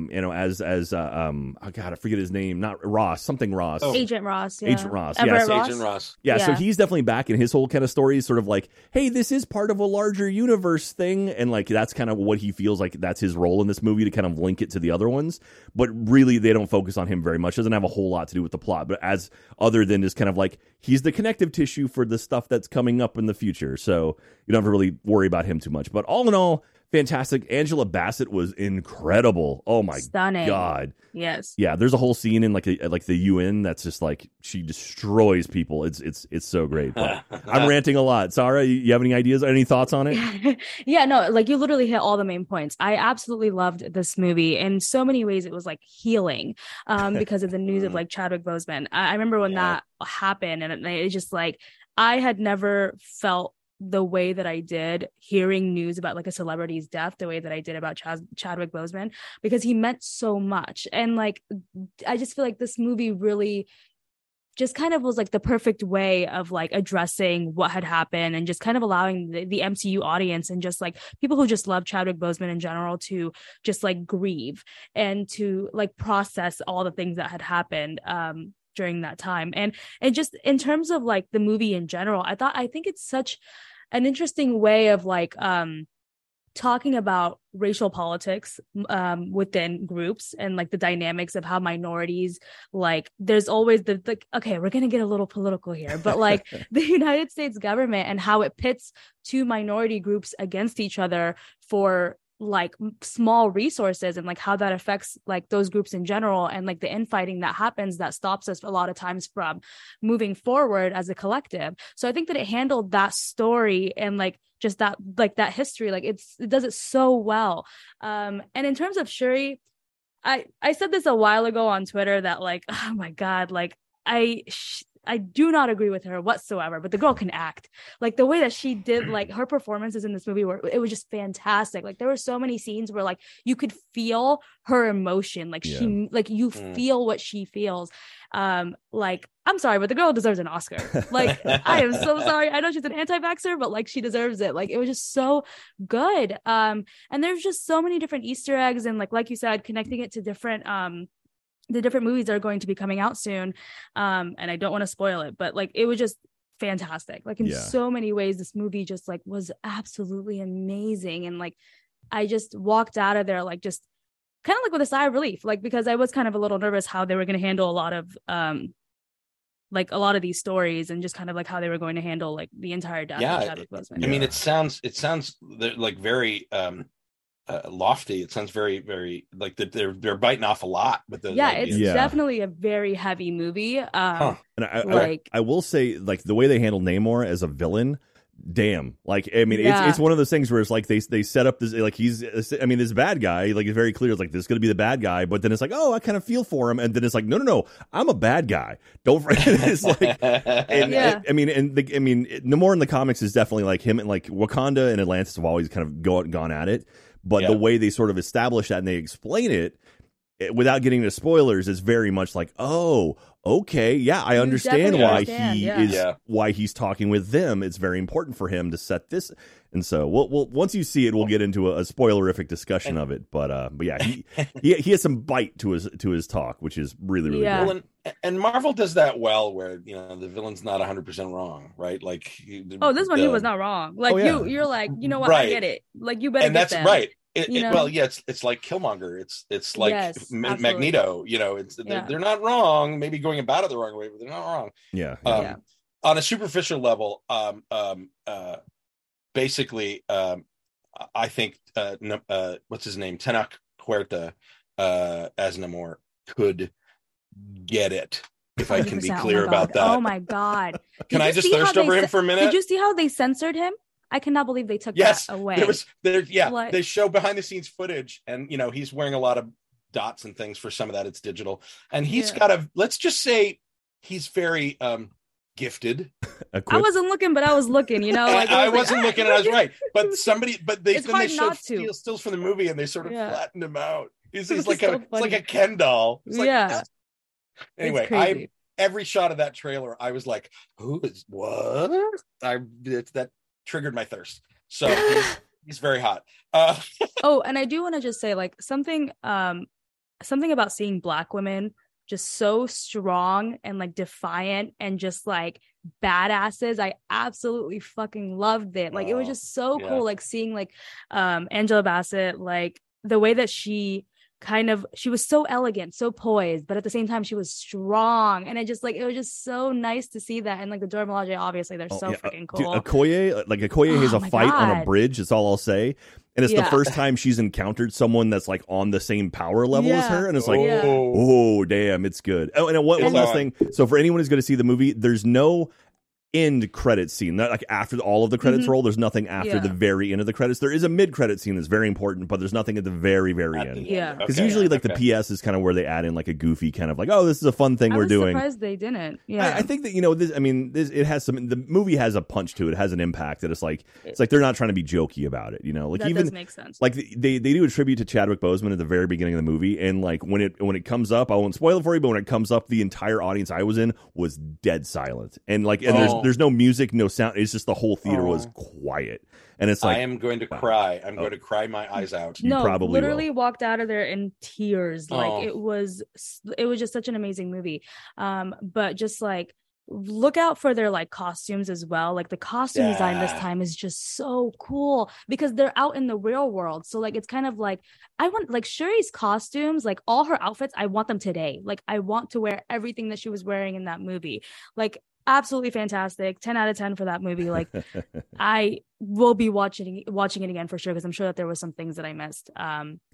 forget his name, not Ross, something Ross. Oh. Agent Ross. Yeah. Agent Ross. Yes. Ross. Agent Ross. Yeah. So he's definitely back, and his whole kind of story is sort of like, hey, this is part of a larger universe thing, and like that's kind of what he feels like that's his role in this movie to kind of link it to the other ones. But really, they don't focus on him very much. It doesn't have a whole lot to do with the plot, but other than just kind of like he's the connective tissue for the stuff that's coming up in the future. So you don't have to really worry about him too much. But all in all, fantastic. Angela Bassett was incredible. Oh my Stunning. God. Yes. Yeah. There's a whole scene in like the UN that's just like she destroys people. It's so great. But I'm ranting a lot. Sarah, you have any ideas? Any thoughts on it? Like you literally hit all the main points. I absolutely loved this movie in so many ways. It was like healing because of the news of like Chadwick Boseman. I remember when that happened, and it just like I had never felt the way that I did hearing news about like a celebrity's death, the way that I did about Chadwick Boseman, because he meant so much. And like, I just feel like this movie really just kind of was like the perfect way of like addressing what had happened and just kind of allowing the MCU audience and just like people who just love Chadwick Boseman in general to just like grieve and to like process all the things that had happened. During that time. And just in terms of like the movie in general, I think it's such an interesting way of like talking about racial politics within groups and like the dynamics of how minorities, like there's always the okay, we're going to get a little political here, but like the United States government and how it pits two minority groups against each other for like small resources and like how that affects like those groups in general and like the infighting that happens that stops us a lot of times from moving forward as a collective. So I think that it handled that story and like just that like that history like it does it so well. And in terms of Shuri, I said this a while ago on Twitter that like oh my god like I I do not agree with her whatsoever, but the girl can act. Like the way that she did, like her performances in this movie were, it was just fantastic. Like there were so many scenes where like you could feel her emotion. Like she, like you feel what she feels. Like, I'm sorry, but the girl deserves an Oscar. Like, I am so sorry. I know she's an anti-vaxxer, but like she deserves it. Like it was just so good. And there's just so many different Easter eggs and like you said, connecting it to different, the different movies that are going to be coming out soon. And I don't want to spoil it, but like it was just fantastic. Like in so many ways, this movie just like was absolutely amazing. And like I just walked out of there like just kind of like with a sigh of relief, like because I was kind of a little nervous how they were going to handle a lot of these stories and just kind of like how they were going to handle like the entire death of Chadwick Boseman. I mean, it sounds like very lofty. It sounds very, very like that they're biting off a lot with the ideas. It's definitely a very heavy movie. And I will say, like the way they handle Namor as a villain, damn. Like I mean, it's one of those things where it's like they set up this like he's, I mean, this bad guy, like it's very clear, it's like this is gonna be the bad guy, but then it's like, oh, I kind of feel for him, and then it's like, no, I'm a bad guy. Don't. It's like, and Namor in the comics is definitely like him, and like Wakanda and Atlantis have always kind of gone at it. But the way they sort of establish that and they explain it without getting into spoilers is very much like, oh, okay, I understand why why he's talking with them. It's very important for him to set this. And so we'll once you see it, we'll get into a spoilerific discussion of it. But yeah, he has some bite to his talk, which is really, really good. Well, and Marvel does that well, where you know the villain's not 100% wrong, right? Like this one he was not wrong. Like you're like, you know what, right. I get it. Like you better. And get that's them. Right. It's like Killmonger. It's like Magneto. You know, they're not wrong. Maybe going about it the wrong way, but they're not wrong. Yeah. On a superficial level, basically, I think what's his name, Tenoch Huerta, as Namor, could get it. If I can be clear about that. Oh my god! Can I just thirst over him for a minute? Did you see how they censored him? I cannot believe they took that away. They show behind the scenes footage, and you know he's wearing a lot of dots and things for some of that. It's digital, and he's got a. Let's just say he's very gifted. I wasn't looking, but I was looking. You know, like, I wasn't looking, and I was right. But they showed stills from the movie, and they sort of flattened him out. He's like it's like a Ken doll. It's like, anyway, every shot of that trailer, I was like, "Who is what?" That triggered my thirst. So he's very hot. And I do want to just say, like something about seeing Black women just so strong and like defiant and just like badasses. I absolutely fucking loved it. Like it was just so cool. Like seeing like Angela Bassett, like the way that she was so elegant, so poised, but at the same time she was strong, and it was just so nice to see that. And like the Dora Milaje, obviously they're so freaking cool. Dude, Okoye has a fight on a bridge, that's all I'll say, and it's the first time she's encountered someone that's like on the same power level as her, and it's like oh damn, it's good. And one last thing, so for anyone who's going to see the movie, there's no end credit scene. Not like after all of the credits roll, there's nothing after the very end of the credits. There is a mid-credit scene that's very important, but there's nothing at the very, very end. Yeah. Because usually like the PS is kind of where they add in like a goofy kind of like, oh, this is a fun thing we're doing. I'm surprised they didn't. Yeah. I think that, you know, it has the movie has a punch to it. It has an impact that it's like they're not trying to be jokey about it, you know? Like that even does make sense. Like they do a tribute to Chadwick Boseman at the very beginning of the movie, and like when it comes up, I won't spoil it for you, but when it comes up, the entire audience I was in was dead silent. And like there's no music, no sound. It's just the whole theater was quiet, and it's like I am going to cry. I'm going to cry my eyes out. You probably literally walked out of there in tears. Like it was just such an amazing movie. But just like look out for their like costumes as well. Like the costume design this time is just so cool because they're out in the real world. So like it's kind of like I want like Shuri's costumes, like all her outfits. I want them today. Like I want to wear everything that she was wearing in that movie. Like. Absolutely fantastic. 10 out of 10 for that movie. Like I we'll be watching it again for sure, because I'm sure that there was some things that I missed. You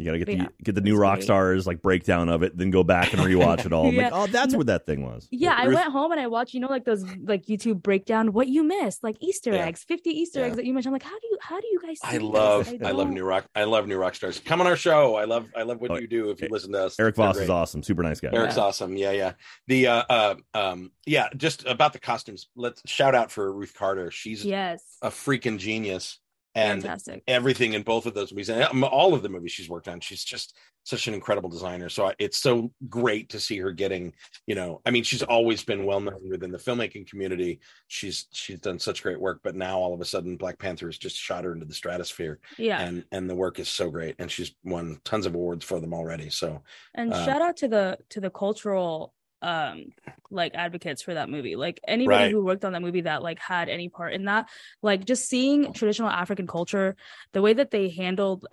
gotta get the new Rockstars like breakdown of it, then go back and rewatch it all. Yeah. Like, oh, that's what that thing was. Yeah, I went home and I watched, you know, like those like YouTube breadown what you missed, like Easter eggs, 50 Easter eggs that you missed. I'm like, how do you guys? I love new Rockstars. Come on our show. I love what you do if you listen to us. Eric Voss is awesome, super nice guy. Eric's awesome. Yeah. The just about the costumes. Let's shout out for Ruth Carter. She's a freaking genius, and fantastic. Everything in both of those movies and all of the movies she's worked on, she's just such an incredible designer, so it's so great to see her getting, you know, I mean, she's always been well known within the filmmaking community, she's done such great work, but now all of a sudden Black Panther has just shot her into the stratosphere, and the work is so great, and she's won tons of awards for them already, so shout out to the cultural like advocates for that movie, like anybody who worked on that movie that like had any part in that, like just seeing traditional African culture, the way that they handled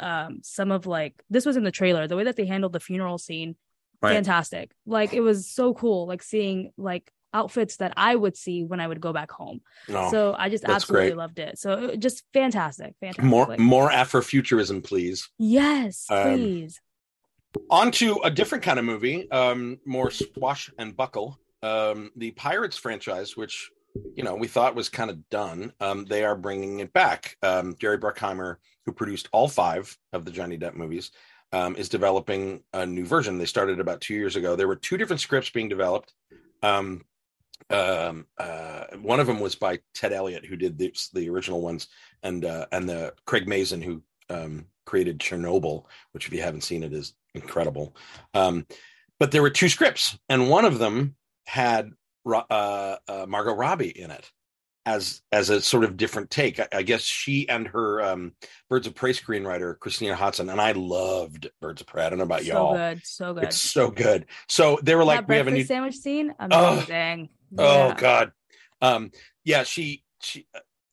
some of, like, this was in the trailer, the way that they handled the funeral scene, fantastic. Like, it was so cool, like seeing like outfits that I would see when I would go back home. So I just absolutely loved it. So it, just fantastic. More Afrofuturism, please. Yes, please. On to a different kind of movie, more swash and buckle, the Pirates franchise, which, you know, we thought was kind of done. They are bringing it back. Jerry Bruckheimer, who produced all 5 of the Johnny Depp movies, is developing a new version. They started about 2 years ago. There were 2 different scripts being developed. One of them was by Ted Elliott, who did the original ones, and the Craig Mazin, who created Chernobyl, which if you haven't seen it is incredible. But there were 2 scripts, and one of them had Margot Robbie in it as a sort of different take. I guess she and her Birds of Prey screenwriter Christina Hodson, and I loved Birds of Prey. I don't know about y'all. So good. It's so good. So they were like, we have a new sandwich scene. Amazing. Oh God. She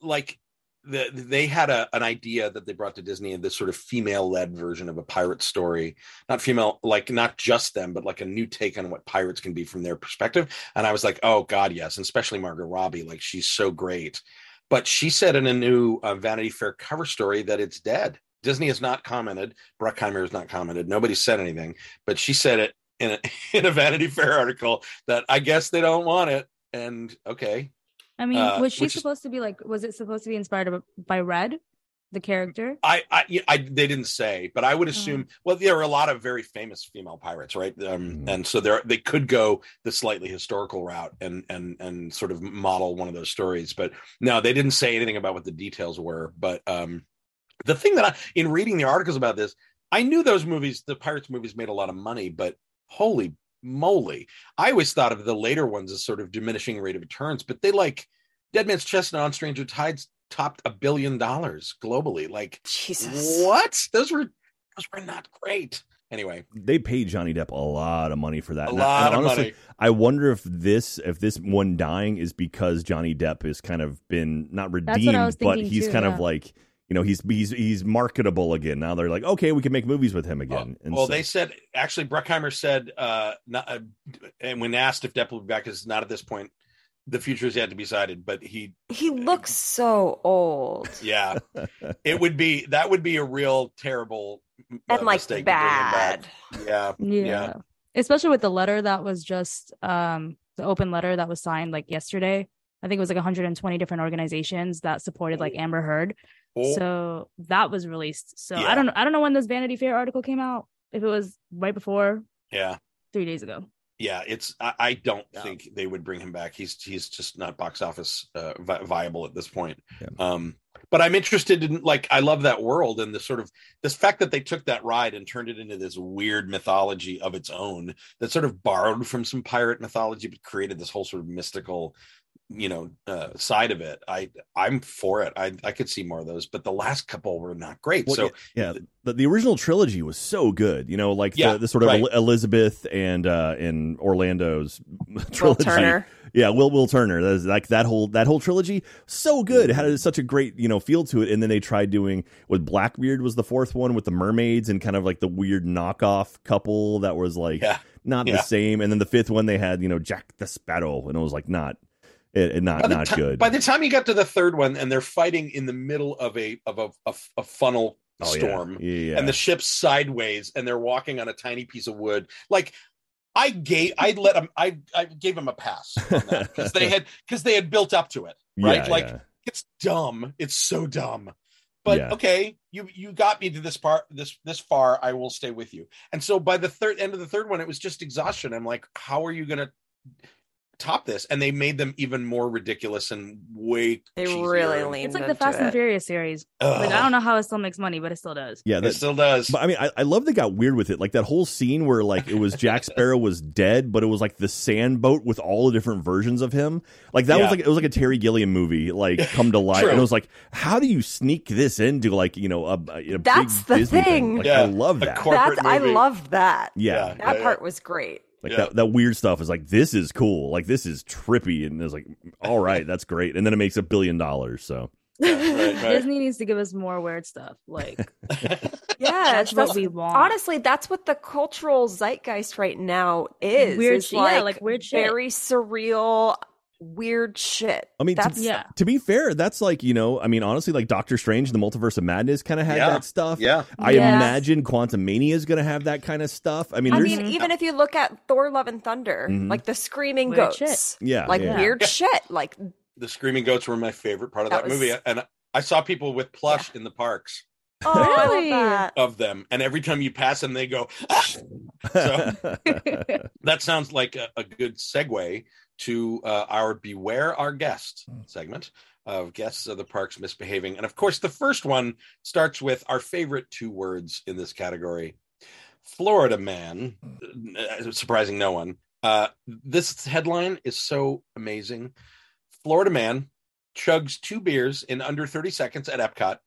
like. They had an idea that they brought to Disney, and this sort of female-led version of a pirate story, not female, like not just them, but like a new take on what pirates can be from their perspective. And I was like, oh God, yes. And especially Margot Robbie, like she's so great, but she said in a new Vanity Fair cover story that it's dead. Disney has not commented. Bruckheimer has not commented. Nobody said anything, but she said it in a Vanity Fair article that I guess they don't want it. And okay. I mean, was she supposed to be like? Was it supposed to be inspired by Red, the character? They didn't say, but I would assume. Well, there are a lot of very famous female pirates, right? And so they could go the slightly historical route and sort of model one of those stories. But no, they didn't say anything about what the details were. But the thing that in reading the articles about this, I knew those movies, the Pirates movies, made a lot of money, but holy moly, I always thought of the later ones as sort of diminishing rate of returns, but they, like Dead Man's Chestnut on Stranger Tides, topped $1 billion globally. Like, Jesus, what? Those were not great. Anyway, they paid Johnny Depp a lot of money for that. Honestly, I wonder if this one dying is because Johnny Depp has kind of been not redeemed, but he's kind of like, you know, he's marketable again. Now they're like, okay, we can make movies with him again. They said, actually, Bruckheimer said, and when asked if Depp will be back, is not at this point. The future is yet to be decided, but he looks so old. Yeah, that would be a real terrible and like mistake bad. Yeah, especially with the letter that was just the open letter that was signed like yesterday. I think it was like 120 different organizations that supported like Amber Heard. So that was released. So yeah. I don't know when this Vanity Fair article came out. If it was right before, 3 days ago. Yeah, it's. I don't think they would bring him back. He's just not box office viable at this point. Yeah. But I'm interested in, like, I love that world, and the sort of this fact that they took that ride and turned it into this weird mythology of its own that sort of borrowed from some pirate mythology but created this whole sort of mystical, you know, side of it. I'm for it. I could see more of those, but the last couple were not great. Well, so yeah, the original trilogy was so good, you know, like the sort of Elizabeth and Orlando's trilogy. Will Turner. That is like that whole trilogy, so good. It had such a great, you know, feel to it. And then they tried doing what Blackbeard was the fourth one with the mermaids and kind of like the weird knockoff couple that was like not the same. And then the fifth one they had, you know, Jack the Sparrow, and it was like not. and not good. By the time you got to the third one, and they're fighting in the middle of a funnel storm, yeah. And the ship's sideways, and they're walking on a tiny piece of wood. Like I gave them a pass on that, because they had built up to it, right? Yeah, like it's dumb. It's so dumb. But okay, you got me to this part, this far. I will stay with you. And so by the end of the third one, it was just exhaustion. I'm like, how are you gonna top this? And they made them even more ridiculous and way. They really leaned. It's like the Fast and Furious series. Like, I don't know how it still makes money, but it still does. Yeah, it still does. But I mean, I love they got weird with it. Like that whole scene where like it was Jack Sparrow was dead, but it was like the sand boat with all the different versions of him. Like that was like, it was like a Terry Gilliam movie, like come to life. And it was like, how do you sneak this into like, you know, a that's big the Disney thing. Like, I love that. I love that. Yeah. That part was great. Like that weird stuff is like, this is cool. Like this is trippy. And it's like, all right, that's great. And then it makes $1 billion. So right. Disney needs to give us more weird stuff. Like, that's what we want. Honestly, that's what the cultural zeitgeist right now is. Weird is like weird shit. Very surreal, weird shit. I mean, to be fair, that's like, you know, I mean, honestly, like Doctor Strange and the Multiverse of Madness kind of had that stuff. Yeah. I imagine Quantumania is going to have that kind of stuff. I mean, even if you look at Thor Love and Thunder, like the screaming weird goats. Shit. Yeah. Like weird shit. Like the screaming goats were my favorite part of that movie. And I saw people with plush in the parks. Oh, really? Of them, and every time you pass them, they go. Ah! So that sounds like a good segue to our Beware Our Guest segment of guests of the parks misbehaving, and of course, the first one starts with our favorite two words in this category: Florida man. Surprising no one. This headline is so amazing: Florida man chugs 2 beers in under 30 seconds at Epcot.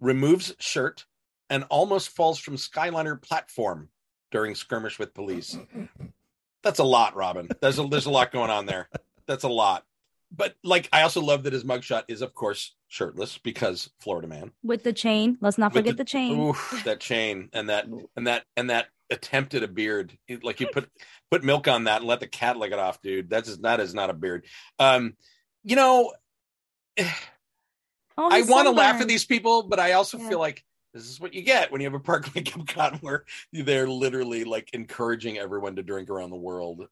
Removes shirt and almost falls from Skyliner platform during skirmish with police. That's a lot, Robin. There's a lot going on there. That's a lot. But like, I also love that his mugshot is, of course, shirtless because Florida man with the chain. Let's not forget the chain. Oof, that chain and that attempt at a beard. Like you put milk on that and let the cat lick it off, dude. That is not a beard. You know. I want to laugh at these people, but I also feel like this is what you get when you have a park like Epcot where they're literally like encouraging everyone to drink around the world.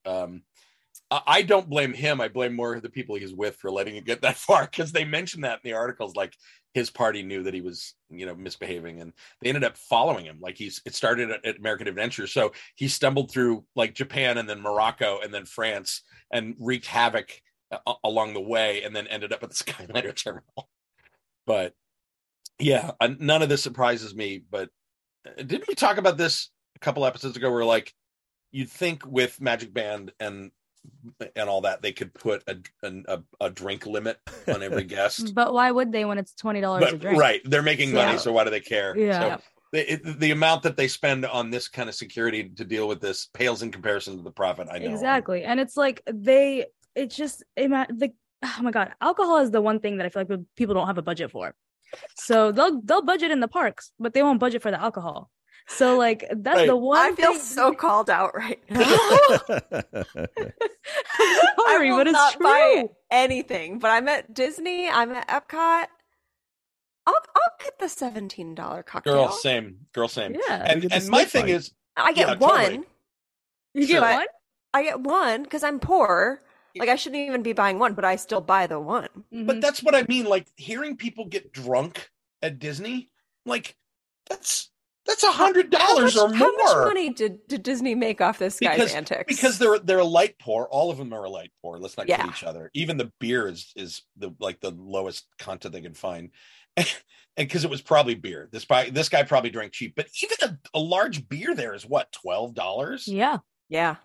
I don't blame him. I blame more the people he's with for letting it get that far, because they mentioned that in the articles, like his party knew that he was, you know, misbehaving, and they ended up following him. Like it started at American Adventure. So he stumbled through like Japan and then Morocco and then France and wreaked havoc along the way, and then ended up at the Skyliner terminal. But yeah, none of this surprises me. But didn't we talk about this a couple episodes ago where like you'd think with Magic Band and all that they could put a drink limit on every guest? But why would they when it's $20 a drink? Right. They're making money. So why do they care? Yeah. So the amount that they spend on this kind of security to deal with this pales in comparison to the profit. I know. Exactly. And it's like oh my God, alcohol is the one thing that I feel like people don't have a budget for. So they'll budget in the parks, but they won't budget for the alcohol. So like that's the one. I feel so called out right now. Sorry, but it's true. Buy anything, but I'm at Disney. I'm at Epcot. I'll get the $17 cocktail. Girl, same. Yeah. And my thing is, I get one. Totally. You get one. I get one because I'm poor. Like, I shouldn't even be buying one, but I still buy the one. Mm-hmm. But that's what I mean. Like, hearing people get drunk at Disney, like, that's $100 or more. How much money did Disney make off this guy's antics? Because they're a light pour. All of them are a light pour. Let's not kid each other. Even the beer is the lowest content they can find. And because it was probably beer. This guy probably drank cheap. But even a large beer there is, what, $12? Yeah. Yeah.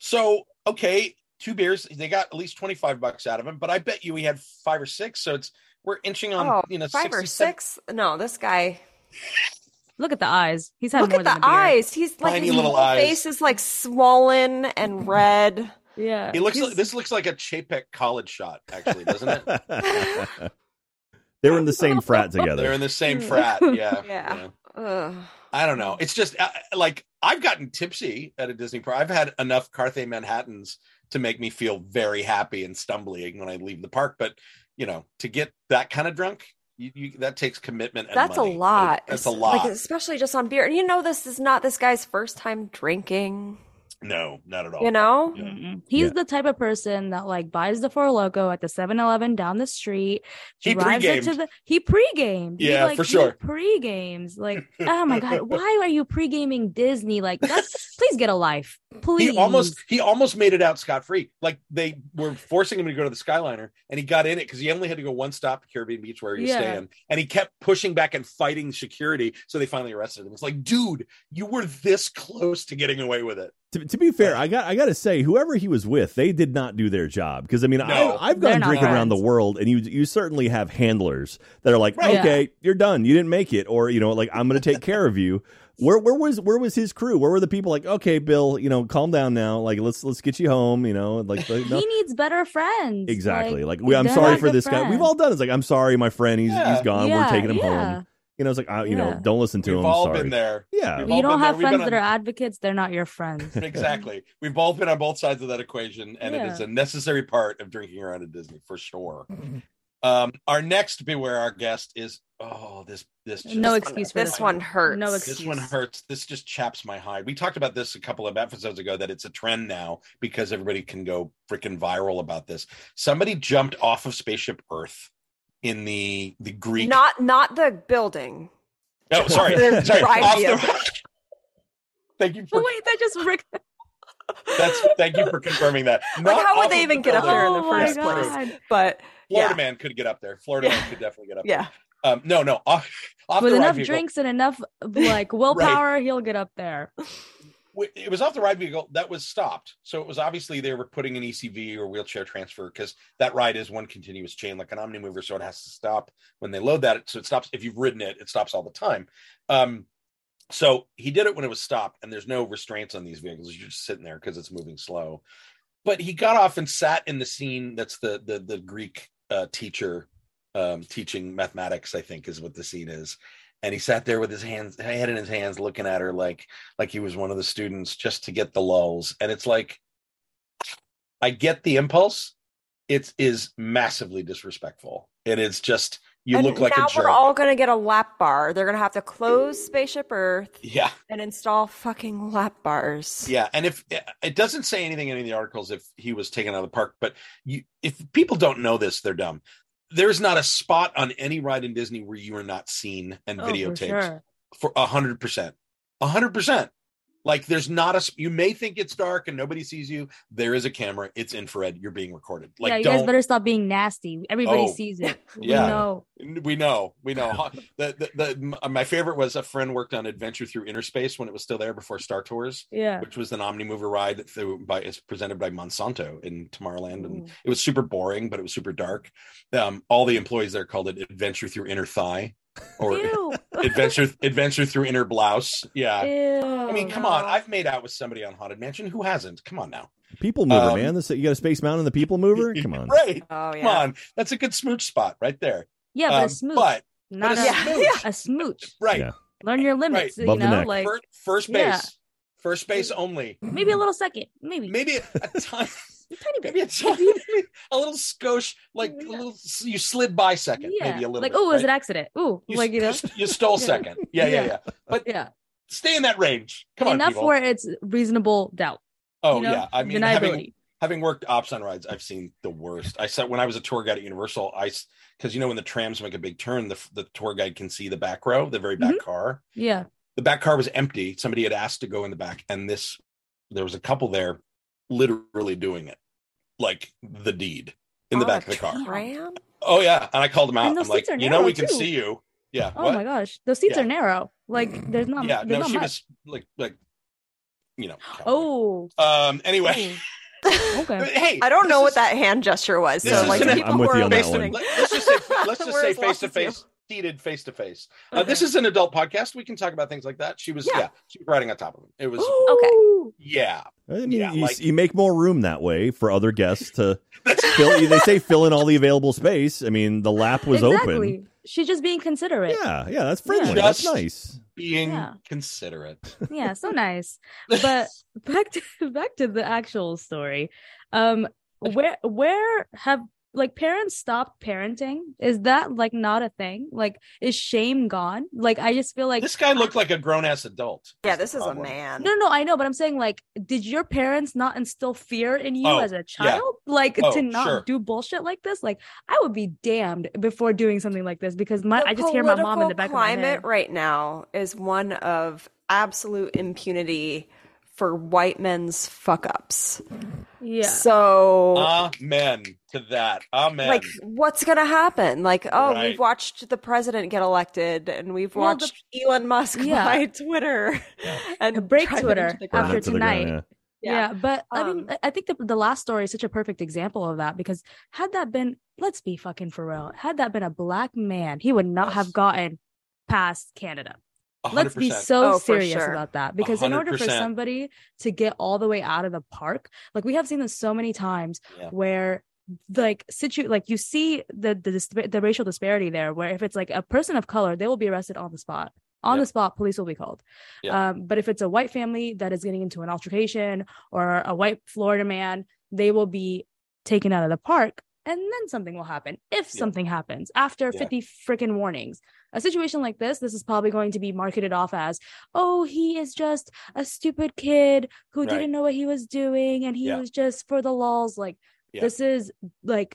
So, okay. 2 beers, they got at least $25 out of him, but I bet you he had 5 or 6. So we're inching on, 5 or 6. No, this guy. Look at the eyes. He's had more than a beer. Look at the eyes. He's like his little face is like swollen and red. Yeah, this looks like a Chapek college shot, actually, doesn't it? They were in the same frat together. They're in the same frat. Yeah. Yeah. I don't know. It's just like I've gotten tipsy at a Disney park. I've had enough Carthay Manhattans to make me feel very happy and stumbling when I leave the park. But, you know, to get that kind of drunk, you that takes commitment and that's money. That's a lot. Like, especially just on beer. And you know, this is not this guy's first time drinking. No, not at all. You know? Yeah. Mm-hmm. He's the type of person that, like, buys the Four Loko at the 7-Eleven down the street. He pre-gamed. Yeah, for sure. Pre-games. Like, oh my God, why are you pre-gaming Disney? Like, that's, please get a life. Please. He almost made it out scot-free. Like, they were forcing him to go to the Skyliner, and he got in it because he only had to go one stop to Caribbean Beach where he was staying. And he kept pushing back and fighting security, so they finally arrested him. It's like, dude, you were this close to getting away with it. To be fair, I got to say, whoever he was with, they did not do their job. Because, I mean, I've gone drinking around the world, and you certainly have handlers that are like, okay, you're done. You didn't make it. Or, you know, like, I'm going to take care of you. Where was his crew? Where were the people like, okay, Bill, you know, calm down now. Like, let's get you home, you know. Like, he needs better friends. Exactly. Like I'm sorry for this guy. We've all done it. It's like, I'm sorry, my friend. He's gone. We're taking him home. You know, it's like, you know, don't listen to him. We've all been there. Yeah. You don't have friends that are advocates. They're not your friends. Exactly. We've all been on both sides of that equation. And it is a necessary part of drinking around at Disney, for sure. Our next Beware Our Guest is, no excuse for this one hurts. No excuse. This one hurts. This just chaps my hide. We talked about this a couple of episodes ago, that it's a trend now because everybody can go freaking viral about this. Somebody jumped off of Spaceship Earth. In the Greek, not the building. Oh, sorry. Thank you. Wait, that just rigged. Thank you for confirming that. Like, how would they even get up there in the first place? But Florida man could get up there. Florida man could definitely get up there. Yeah. No. Off with enough drinks and enough like willpower, he'll get up there. It was off the ride vehicle that was stopped. So it was obviously they were putting an ECV or wheelchair transfer, because that ride is one continuous chain, like an Omnimover. So it has to stop when they load that. So it stops. If you've ridden it, it stops all the time. So he did it when it was stopped, and there's no restraints on these vehicles. You're just sitting there because it's moving slow. But he got off and sat in the scene. That's the Greek teacher teaching mathematics, I think, is what the scene is. And he sat there with his head in his hands, looking at her like he was one of the students, just to get the lulls. And it's like, I get the impulse. It is massively disrespectful. It is just, you look like a jerk. Now we're all going to get a lap bar. They're going to have to close Spaceship Earth and install fucking lap bars. Yeah. And if it doesn't say anything in any of the articles, if he was taken out of the park, but if people don't know this, they're dumb. There's not a spot on any ride in Disney where you are not seen and videotaped for 100%. 100%. Like, there's not you may think it's dark and nobody sees you. There is a camera. It's infrared. You're being recorded. Like, you guys better stop being nasty. Everybody sees it. We know. My favorite was, a friend worked on Adventure Through Inner Space when it was still there before Star Tours. Yeah. Which was an Omnimover ride it's presented by Monsanto in Tomorrowland, and it was super boring, but it was super dark. All the employees there called it Adventure Through Inner Thigh. Or adventure through inner blouse. Yeah. Ew, I mean, come on. I've made out with somebody on Haunted Mansion. Who hasn't? Come on now. People mover, man. You got a Space Mountain, the People Mover. Come on. Right. Oh, yeah. Come on. That's a good smooch spot right there. Yeah, but a smooch. But a smooch. Right. Yeah. Learn your limits. Right. Like first base. Yeah. First base only. Maybe a little second. Maybe a time. A little skosh, like a little. You slid by second, maybe a little. Like, oh, it was an accident. Ooh, you stole second. Yeah. But stay in that range. Come on, enough people. Where it's reasonable doubt. Oh, you know? Yeah, I mean, having worked ops on rides, I've seen the worst. I said when I was a tour guide at Universal, because when the trams make a big turn, the tour guide can see the back row, the very back car. Yeah, the back car was empty. Somebody had asked to go in the back, and there was a couple there. Literally doing it, like the deed in the back of the car. Tram? Oh yeah, and I called him out. I'm like, we can see you. Yeah. Oh my gosh, those seats are narrow. Like, there's not. Yeah. No, she was like, Cowboy. Oh. Anyway. Okay. Hey, I don't know what that hand gesture was. So, like, people who are listening, let's just say face to face. seated face to face. This is an adult podcast. We can talk about things like that. She was, she was riding on top of him. It was okay. Yeah. I mean, you make more room that way for other guests to fill. They say fill in all the available space. I mean, the lap was open. She's just being considerate. Yeah, that's friendly. Yeah. That's nice. Being considerate. Yeah, so nice. But back to the actual story. Where have parents stopped parenting? Is that not a thing? Is shame gone? I just feel like this guy looked like a grown-ass adult. Yeah, this is a man. No, I know, but I'm saying did your parents not instill fear in you as a child? Yeah. To not do bullshit like this? I would be damned before doing something like this because I just hear my mom in the back of my head. The climate right now is one of absolute impunity for white men's fuck-ups. Yeah. So amen to that. Amen. What's going to happen? We've watched the president get elected and we've watched Elon Musk buy Twitter. Yeah. And break Twitter after tonight. Ground, yeah, but I mean, I think the last story is such a perfect example of that because had that been, let's be fucking for real, had that been a black man, he would not have gotten past Canada. 100%. Let's be so serious about that because 100%. In order for somebody to get all the way out of the park, we have seen this so many times where you see the racial disparity there where if it's a person of color, they will be arrested on the spot. On the spot, police will be called. Yeah. But if it's a white family that is getting into an altercation or a white Florida man, they will be taken out of the park. And then something will happen if something happens after 50 freaking warnings. A situation like this is probably going to be marketed off as, oh, he is just a stupid kid who didn't know what he was doing. And he was just for the lulz. This is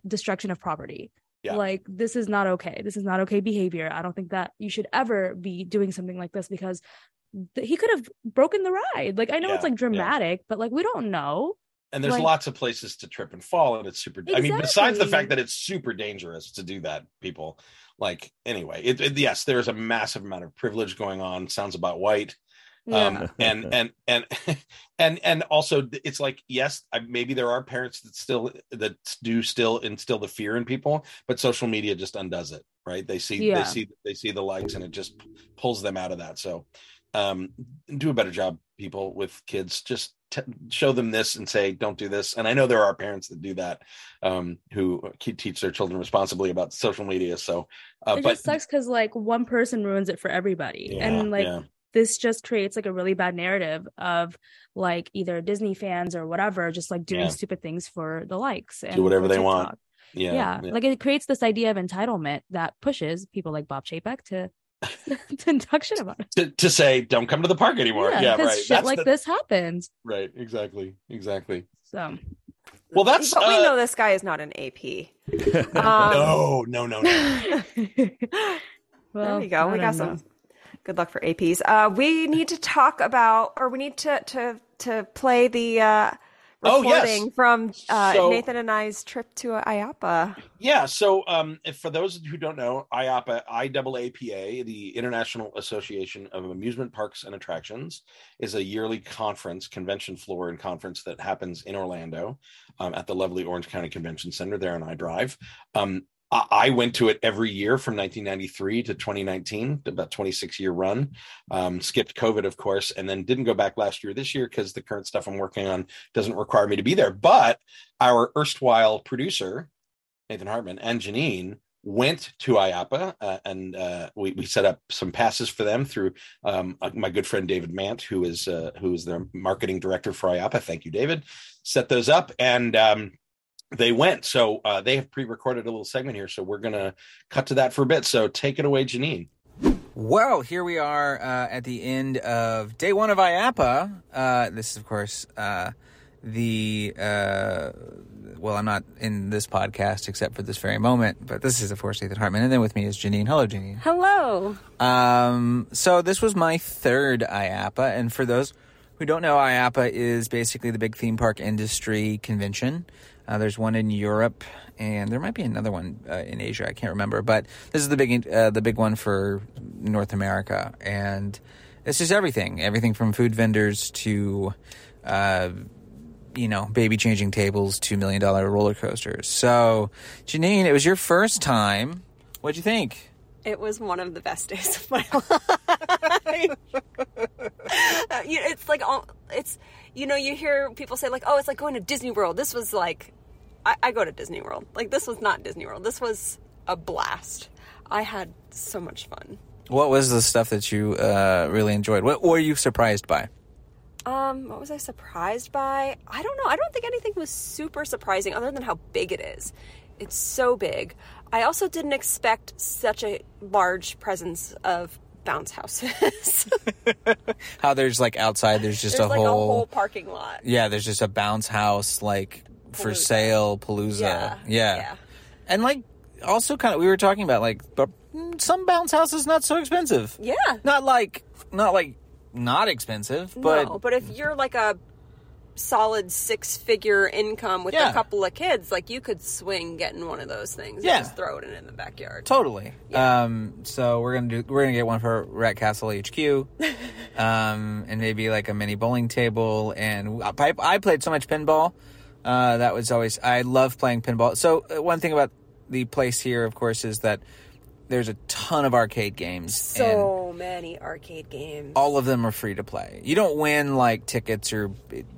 destruction of property. Yeah. This is not okay. This is not okay behavior. I don't think that you should ever be doing something like this because he could have broken the ride. I know it's dramatic, but we don't know. And there's lots of places to trip and fall, and it's super. Exactly. I mean, besides the fact that it's super dangerous to do that, people. Anyway, yes, there's a massive amount of privilege going on. Sounds about white, and also it's yes, maybe there are parents that do still instill the fear in people, but social media just undoes it, right? They see the likes, and it just pulls them out of that. So, do a better job, people with kids. Just show them this and say, don't do this. And I know there are parents that do that, who teach their children responsibly about social media. So it just sucks because one person ruins it for everybody. Yeah, and this just creates a really bad narrative of either Disney fans or whatever, just doing stupid things for the likes and do whatever they want. Yeah. It creates this idea of entitlement that pushes people like Bob Chapek to say don't come to the park anymore. Right. Shit this happens. Right. Exactly. So, well, that's but we know this guy is not an AP. No. Well, there we go. We got some good luck for APs. We need to talk about, or we need to play the recording from Nathan and I's trip to IAAPA. Yeah, so for those who don't know, IAAPA, IAAPA, the International Association of Amusement Parks and Attractions, is a yearly convention floor and conference that happens in Orlando at the lovely Orange County Convention Center there on iDrive. I went to it every year from 1993 to 2019, about 26-year run, skipped COVID, of course, and then didn't go back this year, because the current stuff I'm working on doesn't require me to be there. But our erstwhile producer, Nathan Hartman, and Janine went to IAAPA, and we set up some passes for them through my good friend David Mant, who is their marketing director for IAAPA. Thank you, David. Set those up, and they went. So they have pre-recorded a little segment here. So we're going to cut to that for a bit. So take it away, Janine. Well, here we are at the end of day one of IAAPA. This is, of course, I'm not in this podcast except for this very moment, but this is, of course, Nathan Hartman. And then with me is Janine. Hello, Janine. Hello. So this was my third IAAPA. And for those who don't know, IAAPA is basically the big theme park industry convention. There's one in Europe, and there might be another one in Asia. I can't remember, but this is the big one for North America, and it's just everything from food vendors to, baby changing tables to $1 million roller coasters. So, Janine, it was your first time. What'd you think? It was one of the best days of my life. It's like, it's, you know, you hear people say like, oh, it's like going to Disney World. This was like, I go to Disney World. Like, this was not Disney World. This was a blast. I had so much fun. What was the stuff that you really enjoyed? What were you surprised by? What was I surprised by? I don't know. I don't think anything was super surprising other than how big it is. It's so big. I also didn't expect such a large presence of bounce houses. How there's like outside, there's just there's a whole parking lot. Yeah, there's just a bounce house like palooza. For sale palooza. Yeah. And like also kind of we were talking about like some bounce houses not so expensive. Yeah. Not like not expensive, but... No, but if you're like a solid six-figure income with a couple of kids, like you could swing getting one of those things. Yeah. And just throw it in the backyard. Totally. Yeah. So we're gonna get one for Rat Castle HQ, and maybe like a mini bowling table. And I played so much pinball. That was always... I love playing pinball. So one thing about the place here, of course, is that there's a ton of arcade games. So many arcade games. All of them are free to play. You don't win, like, tickets or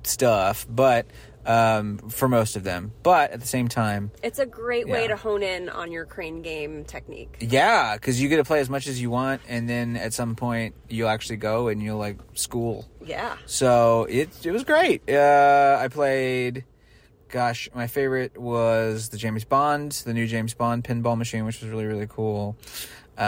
stuff, but for most of them. But at the same time... It's a great way to hone in on your crane game technique. Yeah, because you get to play as much as you want, and then at some point you'll actually go and you'll, like, school. Yeah. So it was great. I played... Gosh, my favorite was the new James Bond pinball machine, which was really, really cool. What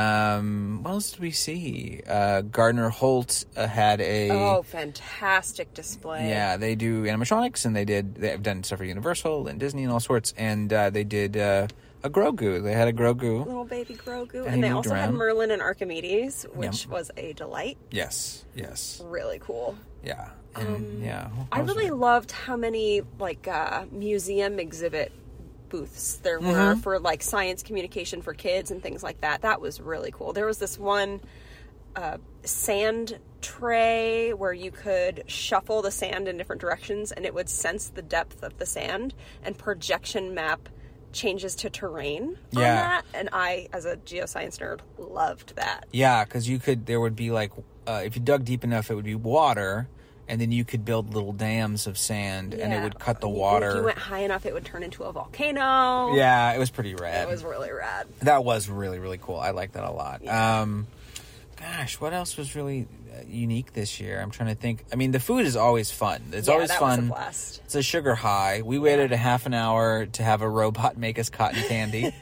else did we see? Gardner Holt had a... Oh, fantastic display. Yeah, they do animatronics, and they've done stuff for Universal and Disney and all sorts, and they did a Grogu. They had a Grogu. Little baby Grogu. And they also had Merlin and Archimedes, which was a delight. Yes. Really cool. Yeah. I really loved how many like museum exhibit booths there were for like science communication for kids and things like that. That was really cool. There was this one sand tray where you could shuffle the sand in different directions and it would sense the depth of the sand and projection map changes to terrain on that. And I, as a geoscience nerd, loved that. Yeah, because there would be like, if you dug deep enough, it would be water. And then you could build little dams of sand, and it would cut the water. If you went high enough, it would turn into a volcano. Yeah, it was pretty rad. It was really rad. That was really, really cool. I liked that a lot. Yeah. Gosh, what else was really unique this year? I'm trying to think. I mean, the food is always fun. It's always fun. Was a blast. It's a sugar high. We waited a half an hour to have a robot make us cotton candy.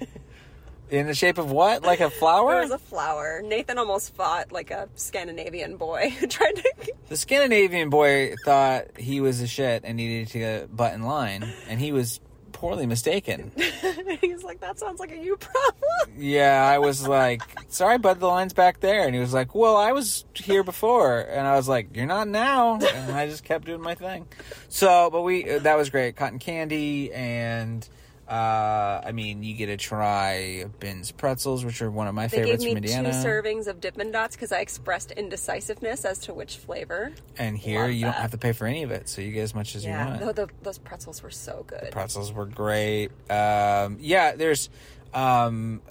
In the shape of what? Like a flower? It was a flower. Nathan almost fought like a Scandinavian boy who tried to... The Scandinavian boy thought he was a shit and needed to butt in line, and he was poorly mistaken. He was like, that sounds like a you problem. Yeah, I was like, sorry, bud, the line's back there. And he was like, well, I was here before. And I was like, you're not now. And I just kept doing my thing. So, but that was great. Cotton candy and... I mean, you get to try Ben's pretzels, which are one of my favorites from Indiana. They gave me 2 servings of Dippin' Dots because I expressed indecisiveness as to which flavor. And here, you don't have to pay for any of it, so you get as much as you want. Those pretzels were so good. The pretzels were great. There's 40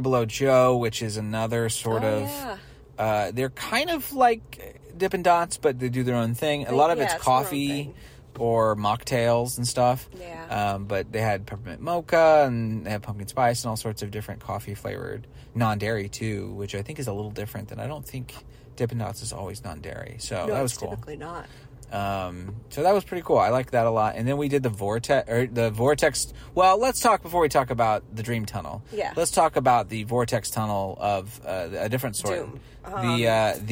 Below Joe, which is another sort of... Yeah. They're kind of like Dippin' Dots, but they do their own thing. A lot of it's coffee or mocktails and stuff. Yeah. But they had peppermint mocha and they had pumpkin spice and all sorts of different coffee flavored non-dairy too, which I think is a little different than I don't think Dippin' Dots is always non-dairy. So that was cool. Typically not. So that was pretty cool. I liked that a lot. And then we did the Vortex. Well, let's talk before we talk about the Dream Tunnel. Yeah. Let's talk about the Vortex Tunnel of a different sort. Doom. What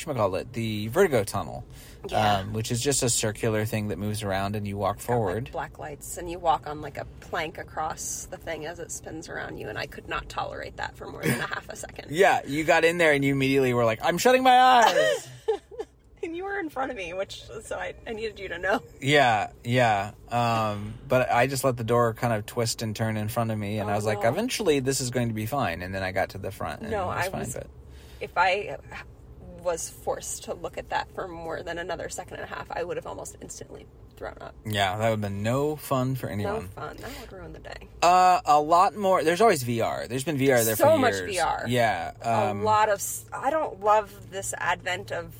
should we call it? The Vertigo Tunnel. Yeah. Which is just a circular thing that moves around and you walk forward. Like black lights, and you walk on like a plank across the thing as it spins around you, and I could not tolerate that for more than a half a second. Yeah, you got in there and you immediately were like, I'm shutting my eyes! And you were in front of me, so I needed you to know. Yeah. But I just let the door kind of twist and turn in front of me, and I was like, eventually this is going to be fine, and then I got to the front, and it was fine. If I was forced to look at that for more than another second and a half, I would have almost instantly thrown up. Yeah, that would have been no fun for anyone. No fun. That would ruin the day. A lot more. There's always VR. There's been VR there for years. So much VR. Yeah. A lot of... I don't love this advent of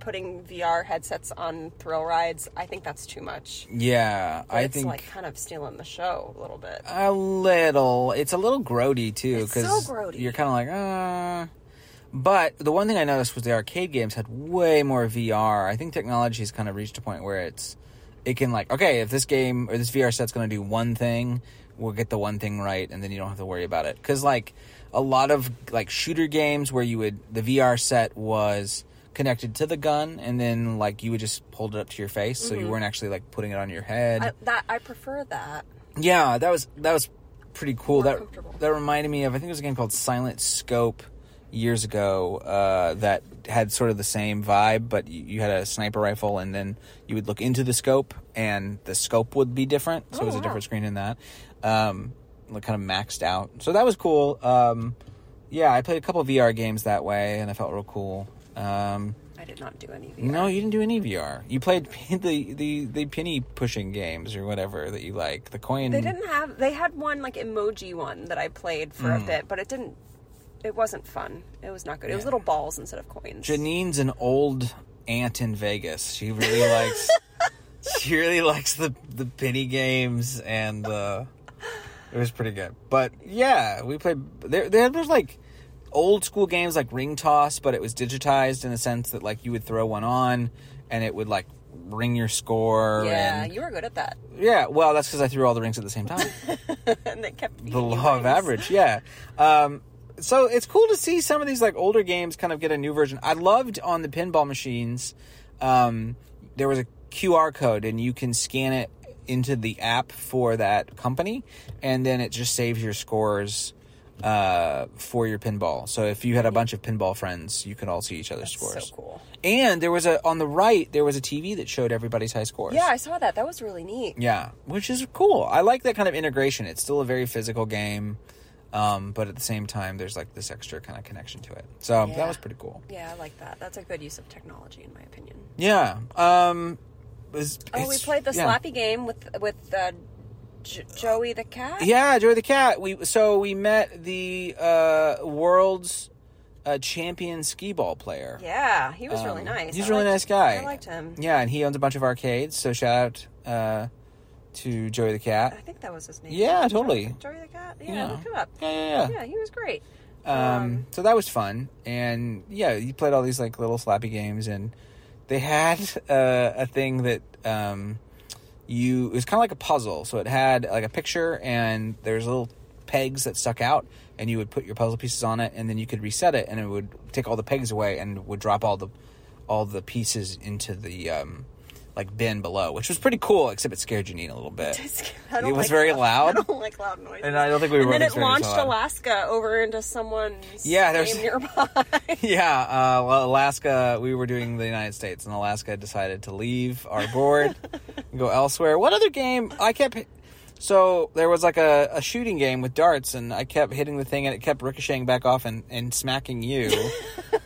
putting VR headsets on thrill rides. I think that's too much. Yeah, but it's like kind of stealing the show a little bit. A little. It's a little grody, too. It's so grody. You're kind of like, But the one thing I noticed was the arcade games had way more VR. I think technology's kind of reached a point where it can like, okay, if this game or this VR set's going to do one thing, we'll get the one thing right, and then you don't have to worry about it. Because like a lot of like shooter games where the VR set was connected to the gun, and then like you would just hold it up to your face, so you weren't actually like putting it on your head. I prefer that. Yeah, that was pretty cool. That reminded me of, I think it was a game called Silent Scope years ago that had sort of the same vibe, but you had a sniper rifle, and then you would look into the scope, and the scope would be different, so it was a different screen in that. Kind of maxed out. So that was cool. Yeah, I played a couple of VR games that way, and I felt real cool. I did not do any VR. No, you didn't do any VR. You played the penny pushing games or whatever that you like. The coin. They had one like emoji one that I played for a bit, but it wasn't fun. It was not good. Yeah. It was little balls instead of coins. Janine's an old aunt in Vegas. She really likes the penny games, and it was pretty good. But yeah, we played there was like old school games like ring toss, but it was digitized in the sense that like you would throw one on and it would like ring your score. Yeah, you were good at that. Yeah, well that's because I threw all the rings at the same time. And it kept the law of average. Yeah. So it's cool to see some of these like older games kind of get a new version. I loved on the pinball machines, there was a QR code and you can scan it into the app for that company, and then it just saves your scores for your pinball. So if you had a bunch of pinball friends, you could all see each other's scores. That's so cool. And there was on the right, there was a TV that showed everybody's high scores. Yeah, I saw that. That was really neat. Yeah, which is cool. I like that kind of integration. It's still a very physical game, but at the same time, there's like this extra kind of connection to it. So that was pretty cool. Yeah, I like that. That's a good use of technology, in my opinion. Yeah. We played the Slappy game with Joey the Cat? Yeah, Joey the Cat. We met the world's champion skee-ball player. Yeah, he was really nice. He's a really nice guy. I liked him. Yeah, and he owns a bunch of arcades, so shout out to Joey the Cat. I think that was his name. Yeah, totally. Joey the Cat? Yeah, look him up. Yeah, he was great. So that was fun. And yeah, you played all these like little slappy games, and they had a thing that... it was kind of like a puzzle, so it had like a picture and there's little pegs that stuck out, and you would put your puzzle pieces on it, and then you could reset it, and it would take all the pegs away and would drop all the pieces into the bin below, which was pretty cool, except it scared Janine a little bit. It was very loud. I don't like loud noises. And I don't think we were. And then it launched Alaska over into someone's game nearby. Yeah, Alaska. We were doing the United States, and Alaska decided to leave our board and go elsewhere. What other game? So there was like a shooting game with darts, and I kept hitting the thing, and it kept ricocheting back off and smacking you,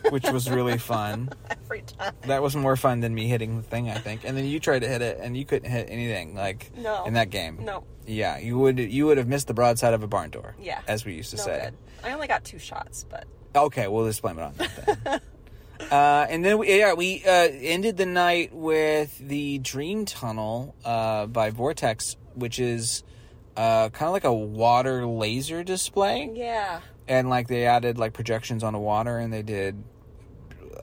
which was really fun. Every time. That was more fun than me hitting the thing, I think. And then you tried to hit it, and you couldn't hit anything in that game. No. Yeah, you would have missed the broadside of a barn door. Yeah. As we used to say. I only got 2 shots, but... Okay, we'll just blame it on that then. And then we ended the night with the Dream Tunnel by Vortex, which is kind of like a water laser display. Yeah. And like they added like projections on the water, and they did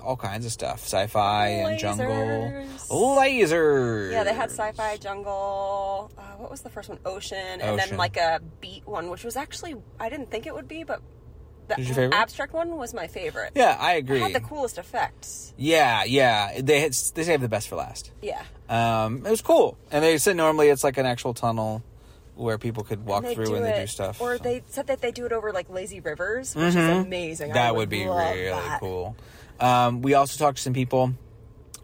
all kinds of stuff. Sci-fi and jungle. Lasers. Yeah, they had sci-fi, jungle. What was the first one? Ocean. And then like a beat one, which was actually, I didn't think it would be, but... The abstract one was my favorite. Yeah, I agree. It had the coolest effects. Yeah. They saved the best for last. Yeah. It was cool. And they said normally it's like an actual tunnel where people could walk through and they do stuff. Or they said that they do it over like lazy rivers, which is amazing. That would be really cool. We also talked to some people.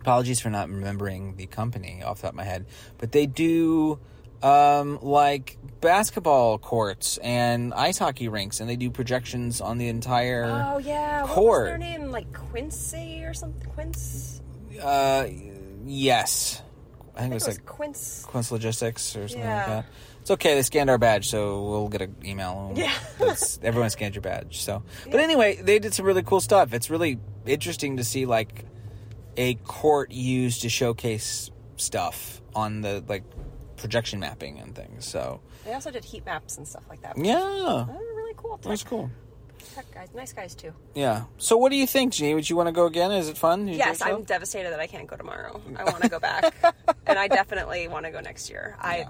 Apologies for not remembering the company off the top of my head. But they do... like basketball courts and ice hockey rinks, and they do projections on the entire court. Oh, yeah. What was their name? Like Quincy or something? Quince? Yes. I think it was like Quince Logistics or something like that. It's okay. They scanned our badge, so we'll get an email. Yeah. Everyone scanned your badge. So, but anyway, they did some really cool stuff. It's really interesting to see like a court used to showcase stuff on the like projection mapping and things. So they also did heat maps and stuff like that. Yeah, that was really cool. That's cool. Tech guys, nice guys too. Yeah. So what do you think, Jeannie? Would you want to go again? Is it fun? Yes, I'm devastated that I can't go tomorrow. I want to go back, and I definitely want to go next year. I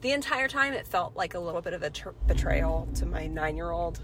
the entire time it felt like a little bit of a betrayal to my 9-year-old.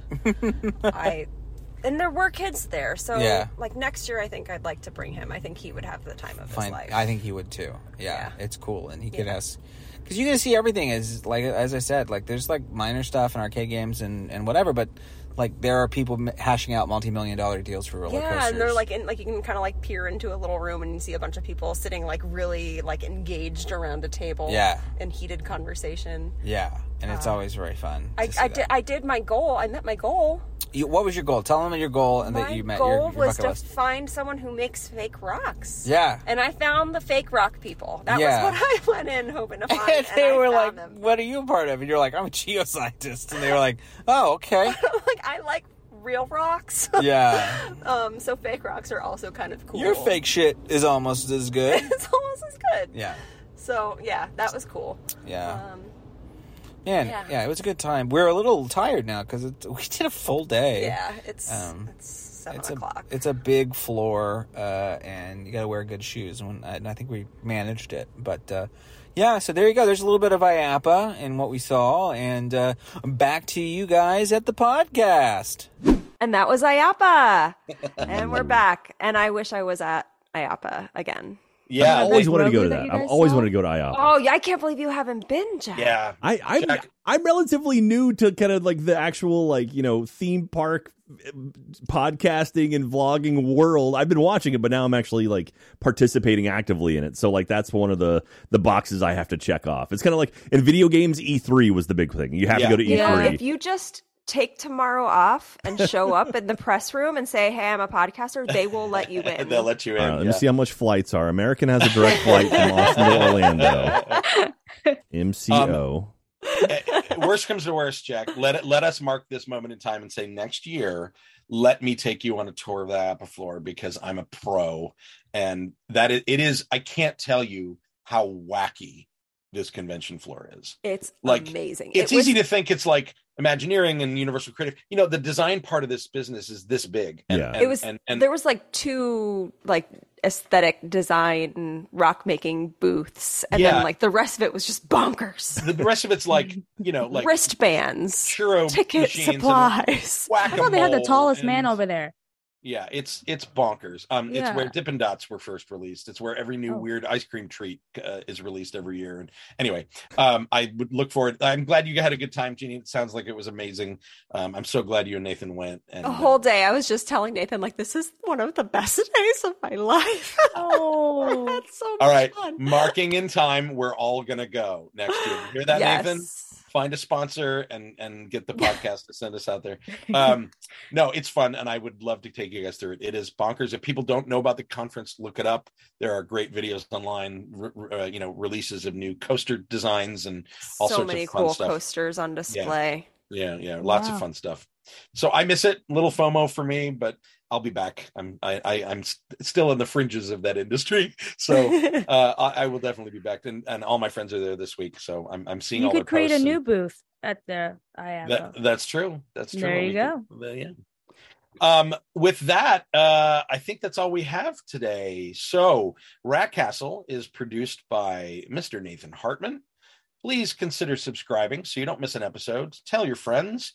And there were kids there, so like next year I think I'd like to bring him. I think he would have the time of his life. I think he would too. Yeah. It's cool, and he could ask, because you can see everything is like, as I said, like there's like minor stuff and arcade games and whatever, but like there are people hashing out multi-million-dollar deals for roller coasters. Yeah, and they're like, in, like you can kind of like peer into a little room and you see a bunch of people sitting like really like engaged around a table. Yeah, and heated conversation. Yeah, and it's always very fun. I did my goal. I met my goal. What was your goal? Tell them your goal and that you met your bucket list. My goal was to find someone who makes fake rocks. Yeah. And I found the fake rock people. That was what I went in hoping to find. And they were like, what are you a part of? And you're like, I'm a geoscientist. And they were like, oh, okay. Like, I like real rocks. Yeah. So fake rocks are also kind of cool. Your fake shit is almost as good. It's almost as good. Yeah. So, yeah, that was cool. Yeah. Yeah, it was a good time. We're a little tired now because we did a full day. Yeah, it's 7 o'clock. It's a big floor, and you got to wear good shoes. And I think we managed it. But, yeah, so there you go. There's a little bit of IAPA in what we saw. And back to you guys at the podcast. And that was IAPA. And we're back. And I wish I was at IAPA again. Yeah, I always wanted to go to that. I've always wanted to go to IAPA. Oh, yeah, I can't believe you haven't been, Jack. Yeah. I'm relatively new to kind of like the actual like, you know, theme park podcasting and vlogging world. I've been watching it, but now I'm actually like participating actively in it. So like that's one of the boxes I have to check off. It's kind of like in video games, E3 was the big thing. You have to go to E3. Yeah, if you just take tomorrow off and show up in the press room and say, hey, I'm a podcaster, they will let you in. They'll let you in. Let me see how much flights are. American has a direct flight from Austin to Orlando. MCO. Worst comes to worst, Jack. Let us mark this moment in time and say next year, let me take you on a tour of the Apple floor because I'm a pro. And that it is, I can't tell you how wacky this convention floor is. It's like amazing. It's easy to think it's like Imagineering and Universal Creative, you know, the design part of this business is this big. And, it was, and there was like two like aesthetic design and rock making booths, and then like the rest of it was just bonkers. The rest of it's like, you know, like wristbands, churro ticket supplies. I thought they had the tallest man over there. Yeah, it's bonkers. It's where Dippin' Dots were first released. It's where every new weird ice cream treat is released every year. And anyway, I would look forward. I'm glad you had a good time, Jeannie. It sounds like it was amazing. I'm so glad you and Nathan went. And, a whole day, I was just telling Nathan, like, this is one of the best days of my life. Oh, that's so much fun. All right, marking in time, we're all gonna go next year. You hear that, Nathan? Find a sponsor and get the podcast to send us out there. No, it's fun, and I would love to take you guys through it. It is bonkers. If people don't know about the conference, look it up. There are great videos online, you know, releases of new coaster designs and all so sorts of fun cool stuff. Coasters on display. Yeah. Lots of fun stuff. So I miss it. Little FOMO for me, but I'll be back. I'm still in the fringes of that industry, so I will definitely be back. And all my friends are there this week, so I'm seeing. You all could create a new booth at the IAPA. That's true. That's true. There you go. With that, I think that's all we have today. So Rat Castle is produced by Mr. Nathan Hartman. Please consider subscribing so you don't miss an episode. Tell your friends.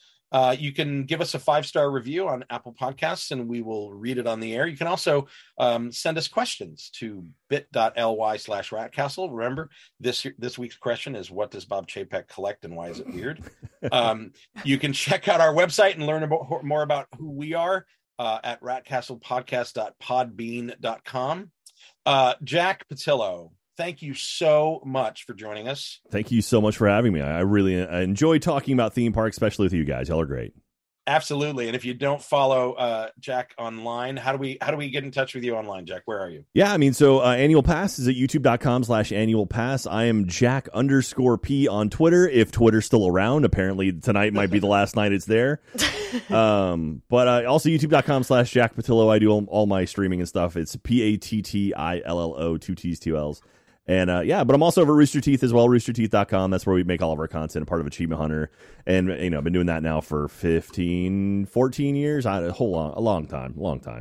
You can give us a 5-star review on Apple Podcasts, and we will read it on the air. You can also send us questions to bit.ly/ratcastle. Remember, this week's question is, what does Bob Chapek collect and why is it weird? You can check out our website and learn more about who we are at ratcastlepodcast.podbean.com. Jack Pattillo, thank you so much for joining us. Thank you so much for having me. I really enjoy talking about theme parks, especially with you guys. Y'all are great. Absolutely. And if you don't follow Jack online, how do we get in touch with you online, Jack? Where are you? Yeah, I mean, so Annual Pass is at youtube.com/annualpass. I am Jack_P on Twitter, if Twitter's still around. Apparently tonight might be the last night it's there. But also youtube.com/Jack Pattillo. I do all my streaming and stuff. It's Pattillo, 2 T's, 2 L's. And but I'm also over at Rooster Teeth as well, roosterteeth.com. That's where we make all of our content, part of Achievement Hunter. And, you know, I've been doing that now for 14 years, a long time.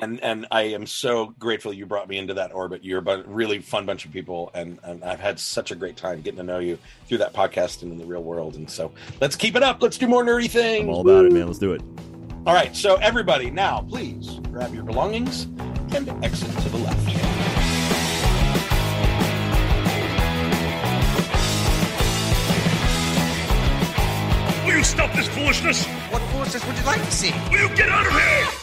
and I am so grateful you brought me into that orbit. You're a really fun bunch of people, and I've had such a great time getting to know you through that podcast and in the real world. And so let's keep it up. Let's do more nerdy things. I'm all about it, man. Let's do it. All right. So everybody now, please grab your belongings and exit to the left. Will you stop this foolishness? What foolishness would you like to see? Will you get out of here?